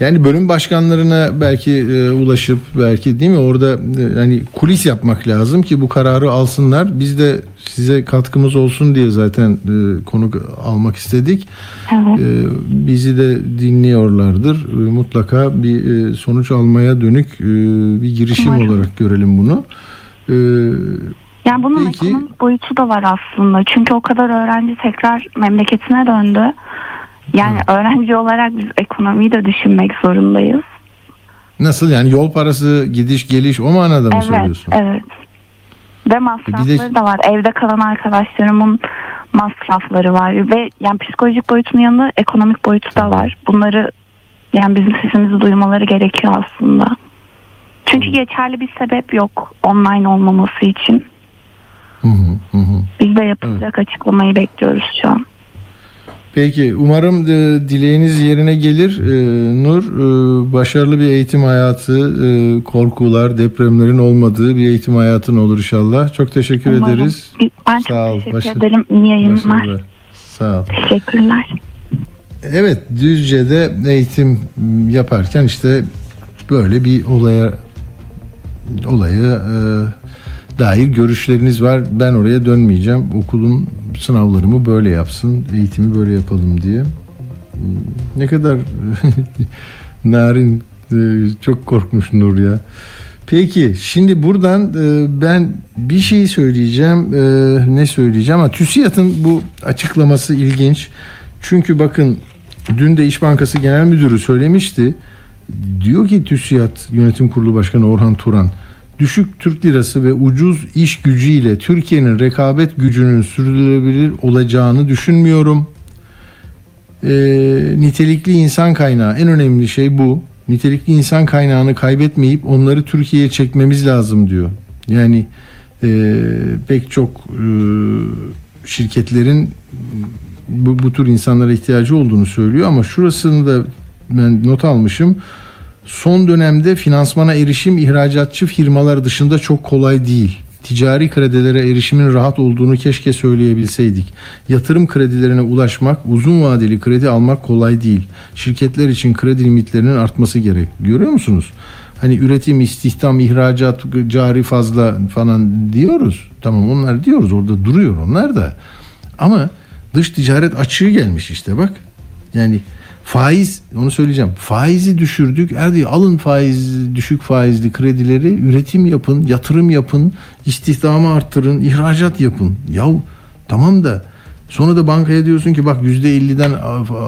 Yani bölüm başkanlarına belki ulaşıp belki değil mi orada yani kulis yapmak lazım ki bu kararı alsınlar. Biz de size katkımız olsun diye zaten konuk almak istedik. Evet. Bizi de dinliyorlardır. Mutlaka bir sonuç almaya dönük bir girişim olarak görelim bunu. Yani bunun ekonomik boyutu da var aslında. Çünkü o kadar öğrenci tekrar memleketine döndü. Yani öğrenci olarak biz ekonomiyi de düşünmek zorundayız. Nasıl yani yol parası, gidiş geliş o manada mı söylüyorsun? Evet. Ve masrafları da var. Evde kalan arkadaşlarımın masrafları var. Ve yani psikolojik boyutunun yanında ekonomik boyutu da var. Bunları yani bizim sesimizi duymaları gerekiyor aslında. Çünkü geçerli bir sebep yok online olmaması için. Biz de yapılacak açıklamayı bekliyoruz şu an. Peki umarım dileğiniz yerine gelir Nur. Başarılı bir eğitim hayatı, korkular, depremlerin olmadığı bir eğitim hayatın olur inşallah. Çok teşekkür ederiz. Ben sağ çok teşekkür ederim. İyi yayınlar. Sağ ol. Teşekkürler. Evet, Düzce'de eğitim yaparken işte böyle bir olaya dair görüşleriniz var. Ben oraya dönmeyeceğim. Okulum sınavlarımı böyle yapsın, eğitimi böyle yapalım diye. Ne kadar narin, çok korkmuş Nur ya. Peki şimdi buradan ben bir şey söyleyeceğim. Ne söyleyeceğim? Ama TÜSİAD'ın bu açıklaması ilginç. Çünkü bakın dün de İş Bankası Genel Müdürü söylemişti. Diyor ki TÜSİAD Yönetim Kurulu Başkanı Orhan Turan, düşük Türk lirası ve ucuz iş gücüyle Türkiye'nin rekabet gücünün sürdürülebilir olacağını düşünmüyorum. Nitelikli insan kaynağı, en önemli şey bu. Nitelikli insan kaynağını kaybetmeyip onları Türkiye'ye çekmemiz lazım diyor. Yani pek çok şirketlerin bu tür insanlara ihtiyacı olduğunu söylüyor. Ama şurasını da ben not almışım. Son dönemde finansmana erişim ihracatçı firmalar dışında çok kolay değil. Ticari kredilere erişimin rahat olduğunu keşke söyleyebilseydik. Yatırım kredilerine ulaşmak, uzun vadeli kredi almak kolay değil. Şirketler için kredi limitlerinin artması gerek. Görüyor musunuz? Hani üretim, istihdam, ihracat, cari fazla falan diyoruz. Tamam, onlar diyoruz, orada duruyor onlar da. Ama dış ticaret açığı gelmiş işte bak. Yani faiz, onu söyleyeceğim. Faizi düşürdük. Alın faiz, düşük faizli kredileri, üretim yapın, yatırım yapın, istihdamı arttırın, ihracat yapın. Yahu tamam da sonra da bankaya diyorsun ki bak %50'den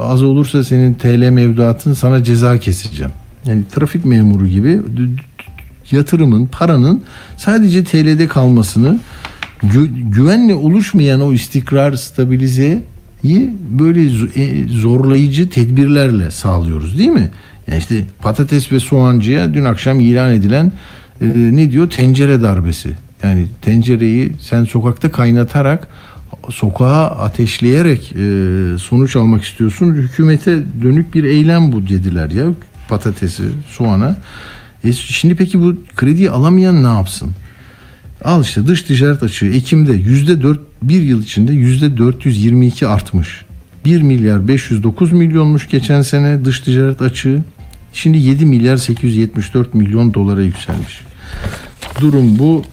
az olursa senin TL mevduatın, sana ceza keseceğim. Yani trafik memuru gibi yatırımın, paranın sadece TL'de kalmasını, güvenle oluşmayan o istikrar, stabilize böyle zorlayıcı tedbirlerle sağlıyoruz değil mi? Yani işte patates ve soğancıya dün akşam ilan edilen ne diyor? Tencere darbesi. Yani tencereyi sen sokakta kaynatarak, sokağa ateşleyerek sonuç almak istiyorsun. Hükümete dönük bir eylem bu dediler ya, patatesi, soğana. Şimdi peki bu krediyi alamayan ne yapsın? Al işte, dış ticaret açığı Ekim'de %4, bir yıl içinde %422 artmış. 1 milyar 509 milyonmuş geçen sene dış ticaret açığı. Şimdi 7 milyar 874 milyon dolara yükselmiş. Durum bu.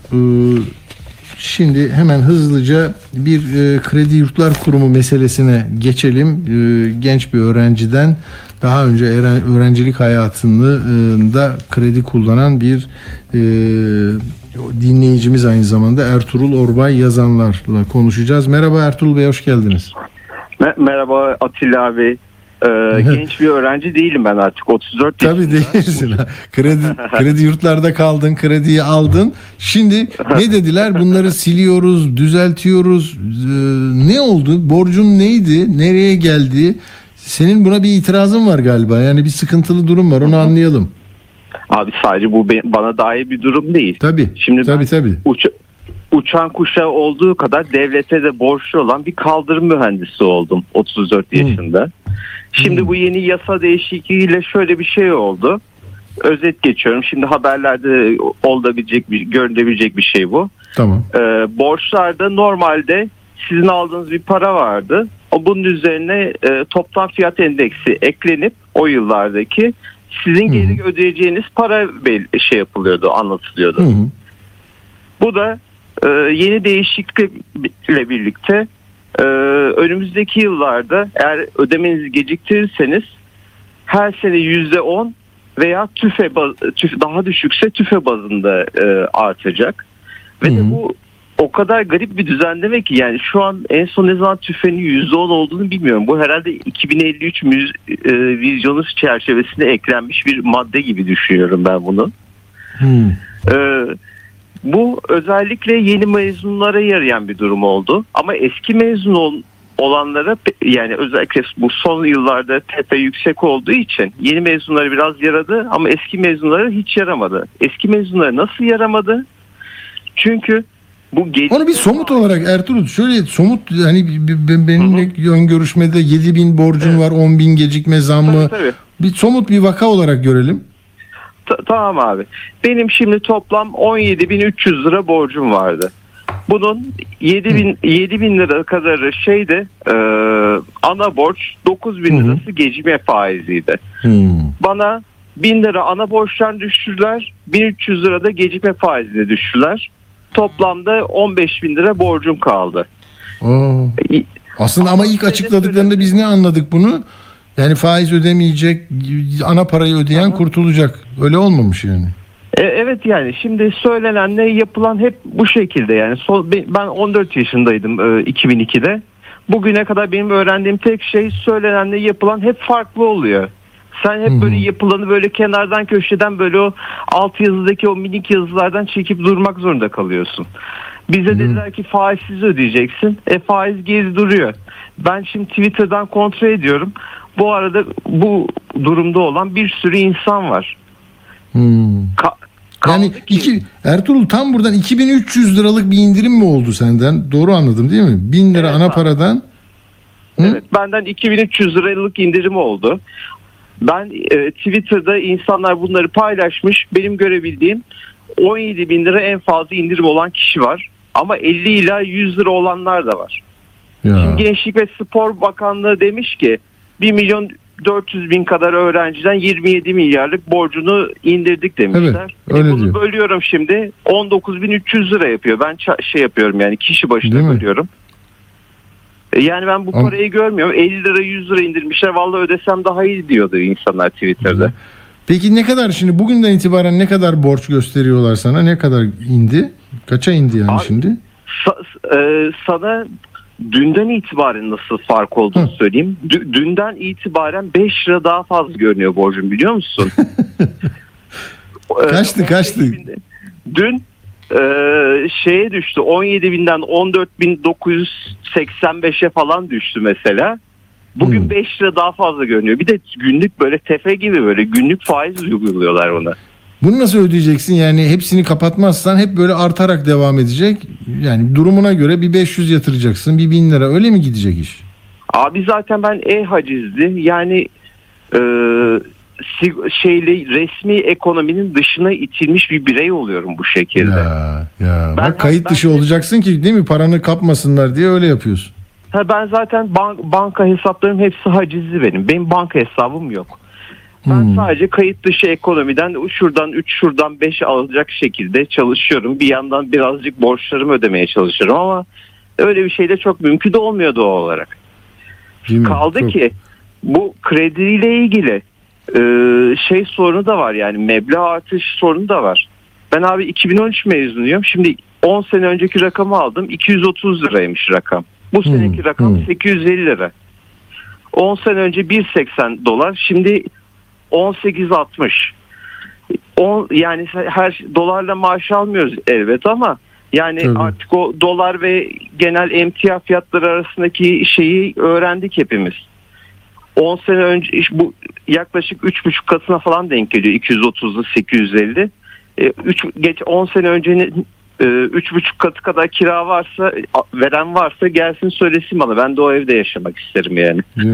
Şimdi hemen hızlıca bir Kredi Yurtlar Kurumu meselesine geçelim. Genç bir öğrenciden, daha önce öğrencilik hayatında kredi kullanan bir dinleyicimiz, aynı zamanda Ertuğrul Orbay Yazanlar'la konuşacağız. Merhaba Ertuğrul Bey, hoş geldiniz. Merhaba Atilla abi. Genç bir öğrenci değilim ben artık, 34 yaşında. Tabii değilsin. Kredi yurtlarda kaldın, krediyi aldın. Şimdi ne dediler? Bunları siliyoruz, düzeltiyoruz. Ne oldu? Borcun neydi? Nereye geldi? Senin buna bir itirazın var galiba. Yani bir sıkıntılı durum var, onu anlayalım. Abi sadece bu bana dair bir durum değil. Tabii. Şimdi tabii. Uçan kuşa olduğu kadar devlete de borçlu olan bir kaldırım mühendisi oldum 34 yaşında. Şimdi bu yeni yasa değişikliğiyle şöyle bir şey oldu. Özet geçiyorum. Şimdi haberlerde olabilecek, görülebilecek bir şey bu. Tamam. Borçlarda normalde sizin aldığınız bir para vardı. Bunun üzerine toplam fiyat endeksi eklenip o yıllardaki sizin geri ödeyeceğiniz para yapılıyordu, anlatılıyordu. Bu da yeni değişiklikle birlikte önümüzdeki yıllarda eğer ödemenizi geciktirirseniz her sene %10 veya daha düşükse tüfe bazında artacak. Ve de bu o kadar garip bir düzenleme ki, yani şu an en son ne zaman tüfenin %10 olduğunu bilmiyorum. Bu herhalde 2053 vizyonu çerçevesinde eklenmiş bir madde gibi düşünüyorum ben bunu. Bu özellikle yeni mezunlara yarayan bir durum oldu. Ama eski mezun olanlara, yani özellikle bu son yıllarda tepe yüksek olduğu için yeni mezunlara biraz yaradı ama eski mezunlara hiç yaramadı. Eski mezunlara nasıl yaramadı? Çünkü onu bir somut olarak Ertuğrul, şöyle somut, hani benimle yön görüşmede 7.000 borcun var, 10.000 gecikme zammı, tabii. Bir somut bir vaka olarak görelim. Tamam abi, benim şimdi toplam 17.300 lira borcum vardı. Bunun 7.000 lira kadarı ana borç, 9.000 lirası gecikme faiziydi. Bana 1.000 lira ana borçtan düştüler, 1.300 lira da gecikme faizine düştüler. Toplamda 15.000 lira borcum kaldı. Aslında ama ilk açıkladıklarında biz ne anladık bunu? Yani faiz ödemeyecek, ana parayı ödeyen kurtulacak. Öyle olmamış yani. Evet, yani şimdi söylenenle yapılan hep bu şekilde. Yani ben 14 yaşındaydım 2002'de. Bugüne kadar benim öğrendiğim tek şey, söylenenle yapılan hep farklı oluyor. Sen hep böyle yapılanı böyle kenardan köşeden böyle o alt yazıdaki o minik yazılardan çekip durmak zorunda kalıyorsun. Bize dediler ki faizsiz ödeyeceksin. Faiz geri duruyor. Ben şimdi Twitter'dan kontrol ediyorum. Bu arada bu durumda olan bir sürü insan var. Yani Ertuğrul, tam buradan 2300 liralık bir indirim mi oldu senden? Doğru anladım değil mi? 1000 lira ana paradan. Evet, benden 2300 liralık indirim oldu. Ben Twitter'da insanlar bunları paylaşmış. Benim görebildiğim 17 bin lira en fazla indirim olan kişi var. Ama 50 ila 100 lira olanlar da var. Ya. Şimdi Gençlik ve Spor Bakanlığı demiş ki 1.400.000 kadar öğrenciden 27 milyarlık borcunu indirdik demişler. Evet, bunu diyor. Bölüyorum şimdi. 19.300 lira yapıyor. Ben şey yapıyorum yani, kişi başına bölüyorum. Yani ben bu parayı görmüyorum. 50 lira 100 lira indirmişler. Vallahi ödesem daha iyi diyordu insanlar Twitter'da. Peki ne kadar şimdi, bugünden itibaren ne kadar borç gösteriyorlar sana? Ne kadar indi? Kaça indi yani şimdi? Sana dünden itibaren nasıl fark olduğunu söyleyeyim. Dünden itibaren 5 lira daha fazla görünüyor borcum, biliyor musun? Kaçtı? Dün şeye düştü, 17.000'den 14.985'e falan düştü mesela. Bugün 5 lira daha fazla görünüyor. Bir de günlük böyle tefe gibi böyle günlük faiz uyguluyorlar ona. Bunu nasıl ödeyeceksin yani? Hepsini kapatmazsan hep böyle artarak devam edecek. Yani durumuna göre bir 500 yatıracaksın, bir 1000 lira, öyle mi gidecek iş? Abi zaten ben hacizli yani resmi ekonominin dışına itilmiş bir birey oluyorum bu şekilde. Ya. Bak, kayıt dışı olacaksın ki değil mi? Paranı kapmasınlar diye öyle yapıyorsun. Ben zaten banka hesaplarım hepsi hacizli benim. Benim banka hesabım yok. Ben sadece kayıt dışı ekonomiden şuradan 3 şuradan 5 alacak şekilde çalışıyorum. Bir yandan birazcık borçlarımı ödemeye çalışıyorum ama öyle bir şey de çok mümkün de olmuyor doğal olarak. Kaldı ki bu krediyle ilgili şey sorunu da var, yani meblağ artış sorunu da var. Ben abi 2013 mezunuyum. Şimdi 10 sene önceki rakamı aldım. 230 liraymış rakam. Bu seneki rakam 850 lira. 10 sene önce $1.80, şimdi 18.60. Yani her dolarla maaş almıyoruz elbet ama yani artık o dolar ve genel emtia fiyatları arasındaki şeyi öğrendik hepimiz. 10 sene önce bu yaklaşık 3,5 katına falan denk geliyor, 230'lu 850. 10 sene öncenin 3,5 katı kadar kira varsa veren varsa gelsin söylesin bana. Ben de o evde yaşamak isterim yani. Değil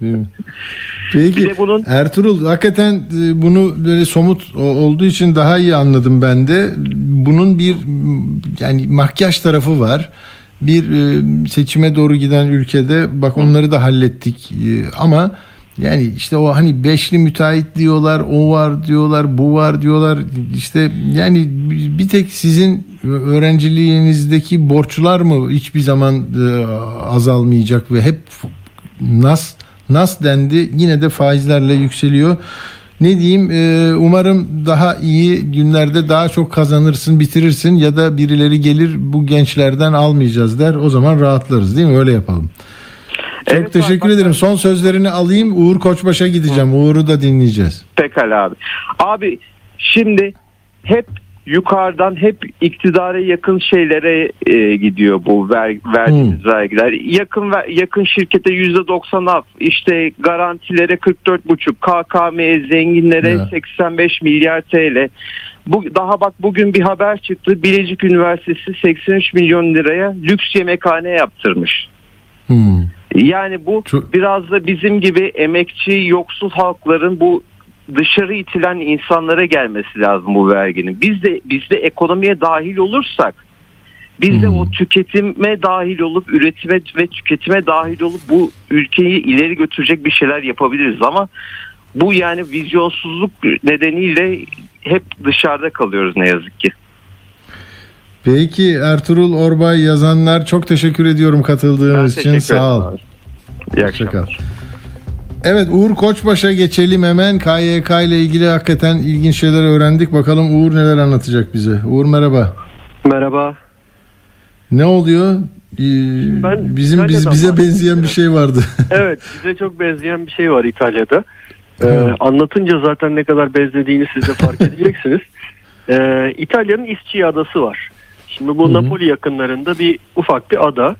mi? Peki Ertuğrul, hakikaten bunu böyle somut olduğu için daha iyi anladım ben de. Bunun bir yani makyaj tarafı var. Bir seçime doğru giden ülkede bak onları da hallettik ama yani işte o hani beşli müteahhit diyorlar, o var diyorlar, bu var diyorlar. İşte yani bir tek sizin öğrenciliğinizdeki borçlar mı hiçbir zaman azalmayacak ve hep nas dendi, yine de faizlerle yükseliyor. Ne diyeyim, umarım daha iyi günlerde daha çok kazanırsın, bitirirsin ya da birileri gelir bu gençlerden almayacağız der, o zaman rahatlarız değil mi, öyle yapalım. Çok teşekkür ederim. Son sözlerini alayım. Uğur Koçbaş'a gideceğim. Uğur'u da dinleyeceğiz. Pekala abi. Abi şimdi hep yukarıdan, hep iktidara yakın şeylere gidiyor bu verdiğimiz vergiler. Yakın şirkete %90 af, işte garantilere 44,5, KKM'ye, zenginlere 85 milyar TL. Daha bak bugün bir haber çıktı. Bilecik Üniversitesi 83 milyon liraya lüks yemekhane yaptırmış. Yani bu biraz da bizim gibi emekçi, yoksul halkların bu dışarı itilen insanlara gelmesi lazım bu verginin. Biz de ekonomiye dahil olursak, biz de o tüketime dahil olup, üretime ve tüketime dahil olup bu ülkeyi ileri götürecek bir şeyler yapabiliriz ama bu yani vizyonsuzluk nedeniyle hep dışarıda kalıyoruz ne yazık ki. Peki Ertuğrul Orbay, yazanlar, çok teşekkür ediyorum katıldığınız için. Sağ ol. İyi akşamlar. Evet, Uğur Koçbaş'a geçelim hemen. KYK ile ilgili hakikaten ilginç şeyler öğrendik. Bakalım Uğur neler anlatacak bize. Uğur merhaba. Merhaba. Ne oluyor? Bize benzeyen bir şey vardı. Evet, bize çok benzeyen bir şey var İtalya'da. Anlatınca zaten ne kadar benzediğini siz de fark edeceksiniz. İtalya'nın İsçi adası var. Şimdi bu Napoli yakınlarında bir ufak bir ada.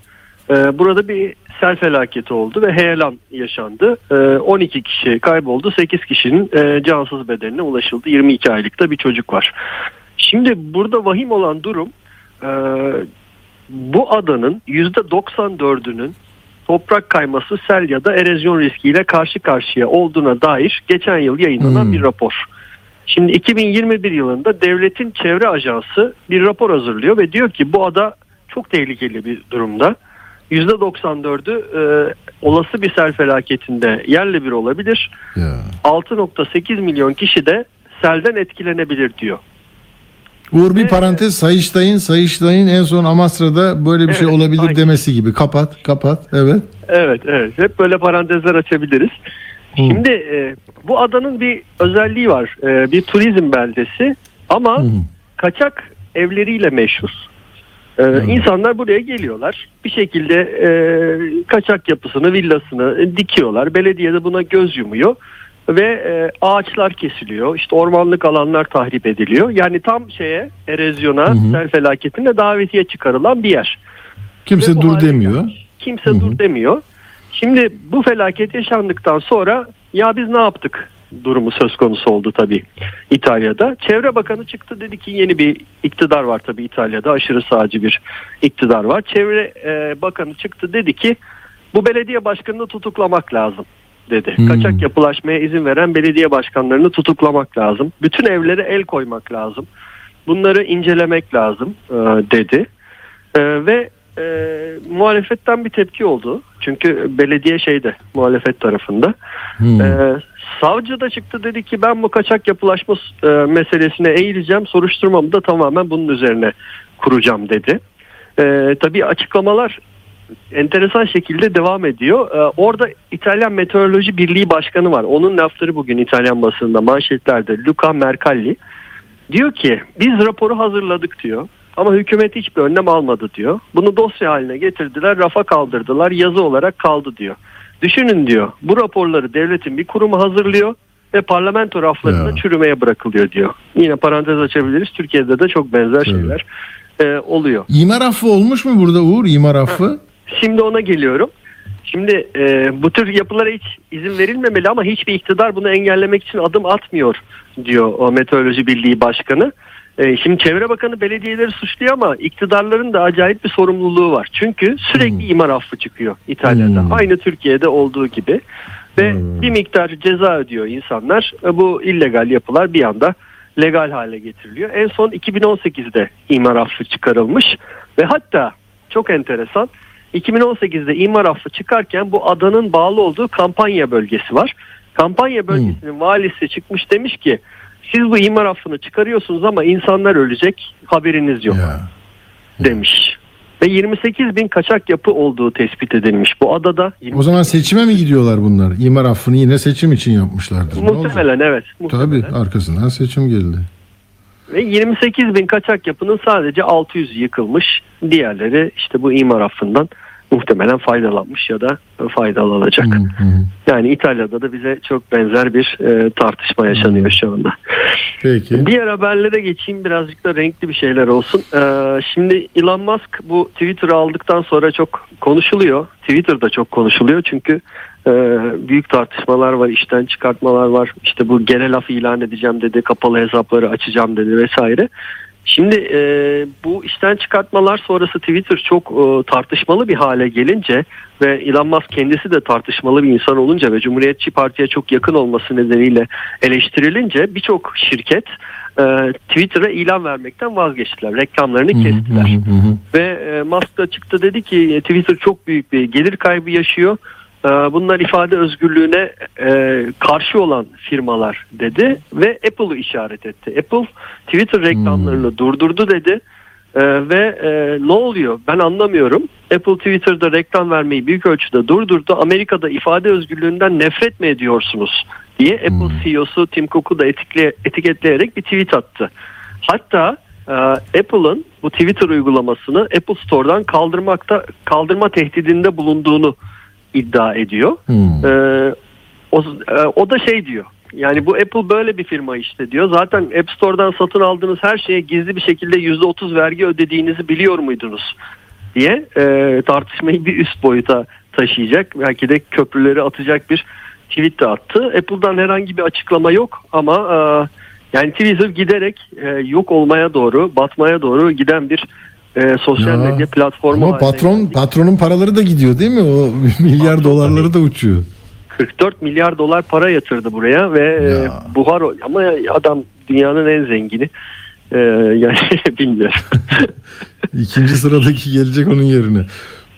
Burada bir sel felaketi oldu ve heyelan yaşandı. 12 kişi kayboldu. 8 kişinin cansız bedenine ulaşıldı. 22 aylıkta bir çocuk var. Şimdi burada vahim olan durum, bu adanın %94'ünün toprak kayması, sel ya da erozyon riskiyle karşı karşıya olduğuna dair geçen yıl yayınlanan bir rapor. Şimdi 2021 yılında devletin çevre ajansı bir rapor hazırlıyor ve diyor ki bu ada çok tehlikeli bir durumda. %94'ü olası bir sel felaketinde yerle bir olabilir. 6.8 milyon kişi de selden etkilenebilir diyor. Uğur, bir parantez, Sayıştay'ın en son Amasra'da böyle bir şey olabilir demesi gibi. Kapat. Evet. Evet. Hep böyle parantezler açabiliriz. Şimdi bu adanın bir özelliği var. Bir turizm beldesi ama kaçak evleriyle meşhur. İnsanlar buraya geliyorlar. Bir şekilde kaçak yapısını, villasını dikiyorlar. Belediye de buna göz yumuyor. Ve ağaçlar kesiliyor. İşte ormanlık alanlar tahrip ediliyor. Yani tam erozyona, sel felaketine davetiye çıkarılan bir yer. Kimse dur demiyor. Şimdi bu felaket yaşandıktan sonra ya biz ne yaptık durumu söz konusu oldu tabii İtalya'da. Çevre Bakanı çıktı, dedi ki yeni bir iktidar var tabii İtalya'da. Aşırı sağcı bir iktidar var. Çevre Bakanı çıktı, dedi ki bu belediye başkanını tutuklamak lazım dedi. Kaçak yapılaşmaya izin veren belediye başkanlarını tutuklamak lazım. Bütün evlere el koymak lazım. Bunları incelemek lazım dedi. Ve muhalefetten bir tepki oldu. Çünkü belediye muhalefet tarafında. Savcı da çıktı, dedi ki ben bu kaçak yapılaşma meselesine eğileceğim. Soruşturmamı da tamamen bunun üzerine kuracağım dedi. Tabii açıklamalar enteresan şekilde devam ediyor. Orada İtalyan Meteoroloji Birliği Başkanı var. Onun lafları bugün İtalyan basınında manşetlerde. Luca Mercalli diyor ki biz raporu hazırladık diyor. Ama hükümet hiçbir önlem almadı diyor. Bunu dosya haline getirdiler, rafa kaldırdılar, yazı olarak kaldı diyor. Düşünün diyor, bu raporları devletin bir kurumu hazırlıyor ve parlamento raflarında çürümeye bırakılıyor diyor. Yine parantez açabiliriz. Türkiye'de de çok benzer şeyler oluyor. İmar affı olmuş mu burada Uğur? İmar affı? Şimdi ona geliyorum. Şimdi bu tür yapılara hiç izin verilmemeli ama hiçbir iktidar bunu engellemek için adım atmıyor diyor o Meteoroloji Birliği Başkanı. Şimdi Çevre Bakanı belediyeleri suçluyor ama iktidarların da acayip bir sorumluluğu var. Çünkü sürekli imar affı çıkıyor İtalya'da. Aynı Türkiye'de olduğu gibi. Ve bir miktar ceza ödüyor insanlar. Bu illegal yapılar bir anda legal hale getiriliyor. En son 2018'de imar affı çıkarılmış. Ve hatta çok enteresan, 2018'de imar affı çıkarken bu adanın bağlı olduğu kampanya bölgesi var. Kampanya bölgesinin valisi çıkmış, demiş ki siz bu imar affını çıkarıyorsunuz ama insanlar ölecek, haberiniz yok demiş. Ve 28 bin kaçak yapı olduğu tespit edilmiş bu adada. O zaman seçime mi gidiyorlar bunlar? İmar affını yine seçim için yapmışlardır. Muhtemelen evet. Muhtemelen. Tabii arkasından seçim geldi. Ve 28 bin kaçak yapının sadece 600'ü yıkılmış. Diğerleri işte bu imar affından muhtemelen faydalanmış ya da faydalanacak. Yani İtalya'da da bize çok benzer bir tartışma yaşanıyor şu anda. Peki. Diğer haberlere geçeyim, birazcık da renkli bir şeyler olsun. Şimdi Elon Musk bu Twitter'ı aldıktan sonra çok konuşuluyor. Twitter'da çok konuşuluyor çünkü büyük tartışmalar var, işten çıkartmalar var. İşte bu genel af ilan edeceğim dedi, kapalı hesapları açacağım dedi vesaire. Şimdi bu işten çıkartmalar sonrası Twitter çok tartışmalı bir hale gelince ve Elon Musk kendisi de tartışmalı bir insan olunca ve Cumhuriyetçi Parti'ye çok yakın olması nedeniyle eleştirilince birçok şirket Twitter'a ilan vermekten vazgeçtiler. Reklamlarını kestiler. Ve Musk da çıktı, dedi ki Twitter çok büyük bir gelir kaybı yaşıyor. Bunlar ifade özgürlüğüne karşı olan firmalar dedi ve Apple'ı işaret etti. Apple Twitter reklamlarını durdurdu dedi. Ve ne oluyor? Ben anlamıyorum. Apple Twitter'da reklam vermeyi büyük ölçüde durdurdu. Amerika'da ifade özgürlüğünden nefret mi ediyorsunuz diye Apple CEO'su Tim Cook'u da etiketleyerek bir tweet attı. Hatta Apple'ın bu Twitter uygulamasını Apple Store'dan kaldırma tehdidinde bulunduğunu iddia ediyor. O da şey diyor. Yani bu Apple böyle bir firma işte diyor. Zaten App Store'dan satın aldığınız her şeye gizli bir şekilde %30 vergi ödediğinizi biliyor muydunuz diye tartışmayı bir üst boyuta taşıyacak. Belki de köprüleri atacak bir tweet de attı. Apple'dan herhangi bir açıklama yok ama yani Twitter giderek yok olmaya doğru, batmaya doğru giden bir sosyal medya platformu. Ama patronun paraları da gidiyor değil mi? O milyar dolarları da uçuyor. 44 milyar dolar para yatırdı buraya ve buhar, ama adam dünyanın en zengini. Yani bilmiyorum. İkinci sıradaki gelecek onun yerine.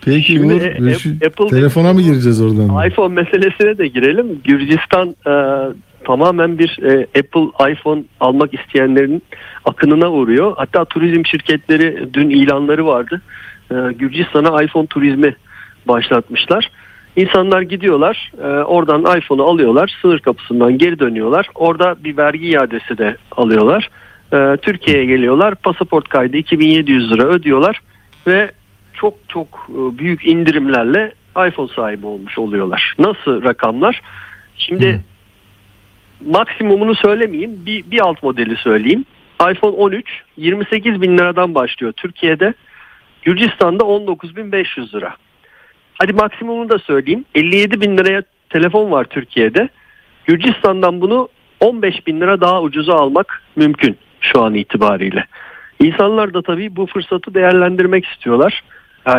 Peki şimdi Apple telefona mı gireceğiz oradan? iPhone meselesine de girelim. Gürcistan tamamen bir Apple iPhone almak isteyenlerin akınına uğruyor. Hatta turizm şirketleri dün ilanları vardı. Gürcistan'a iPhone turizmi başlatmışlar. İnsanlar gidiyorlar, oradan iPhone'u alıyorlar, sınır kapısından geri dönüyorlar. Orada bir vergi iadesi de alıyorlar. Türkiye'ye geliyorlar, pasaport kaydı 2700 lira ödüyorlar ve çok çok büyük indirimlerle iPhone sahibi olmuş oluyorlar. Nasıl rakamlar? Şimdi maksimumunu söylemeyeyim, bir alt modeli söyleyeyim. iPhone 13 28.000 liradan başlıyor Türkiye'de, Gürcistan'da 19.500 lira. Hadi maksimumunu da söyleyeyim. 57.000 liraya telefon var Türkiye'de. Gürcistan'dan bunu 15.000 lira daha ucuza almak mümkün şu an itibariyle. İnsanlar da tabii bu fırsatı değerlendirmek istiyorlar.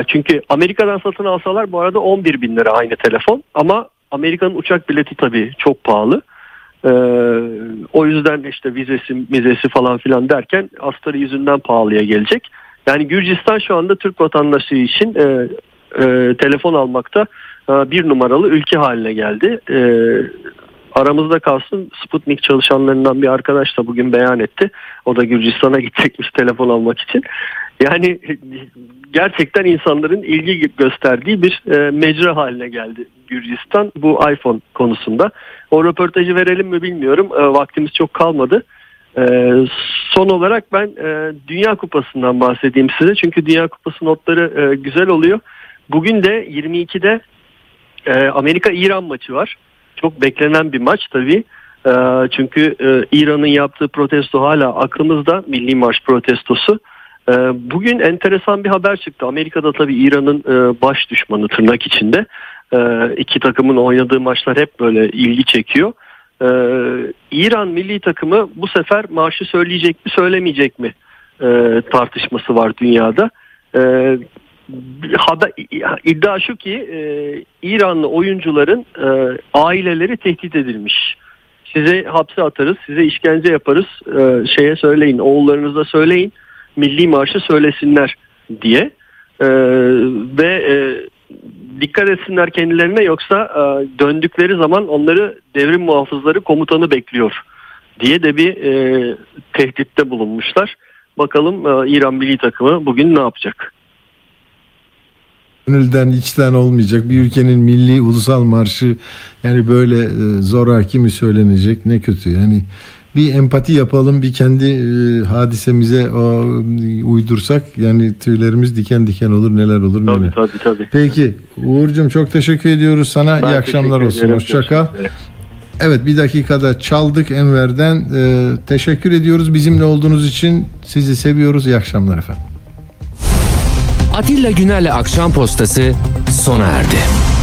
Çünkü Amerika'dan satın alsalar bu arada 11.000 lira aynı telefon. Ama Amerika'nın uçak bileti tabii çok pahalı. O yüzden işte vizesi falan filan derken astarı yüzünden pahalıya gelecek. Yani Gürcistan şu anda Türk vatandaşı için... telefon almakta bir numaralı ülke haline geldi. Aramızda kalsın, Sputnik çalışanlarından bir arkadaş da bugün beyan etti. O da Gürcistan'a gidecekmiş telefon almak için. Yani gerçekten insanların ilgi gösterdiği bir mecra haline geldi Gürcistan bu iPhone konusunda. O röportajı verelim mi bilmiyorum. Vaktimiz çok kalmadı. Son olarak ben Dünya Kupası'ndan bahsedeyim size. Çünkü Dünya Kupası notları güzel oluyor. Bugün de 22'de Amerika-İran maçı var. Çok beklenen bir maç tabii. Çünkü İran'ın yaptığı protesto hala aklımızda. Milli Marş protestosu. Bugün enteresan bir haber çıktı. Amerika'da tabii İran'ın baş düşmanı tırnak içinde. İki takımın oynadığı maçlar hep böyle ilgi çekiyor. İran milli takımı bu sefer marşı söyleyecek mi söylemeyecek mi tartışması var dünyada. İddia şu ki İranlı oyuncuların aileleri tehdit edilmiş. Size hapse atarız, size işkence yaparız, şeye söyleyin, oğullarınıza söyleyin, milli marşı söylesinler diye ve dikkat etsinler kendilerine, yoksa döndükleri zaman onları devrim muhafızları komutanı bekliyor diye de bir tehditte bulunmuşlar. Bakalım İran milli takımı bugün ne yapacak? Gönülden içten olmayacak bir ülkenin milli ulusal marşı, yani böyle zoraki mi söylenecek, ne kötü yani. Bir empati yapalım, bir kendi hadisemize uydursak yani tüylerimiz diken diken olur, neler olur. Tabii. Peki Uğur'cum, çok teşekkür ediyoruz sana. Ben iyi akşamlar olsun. Hoşça kal. Evet, bir dakikada çaldık Enver'den. Teşekkür ediyoruz bizimle olduğunuz için. Sizi seviyoruz. İyi akşamlar efendim. Atilla Güner'le Akşam Postası sona erdi.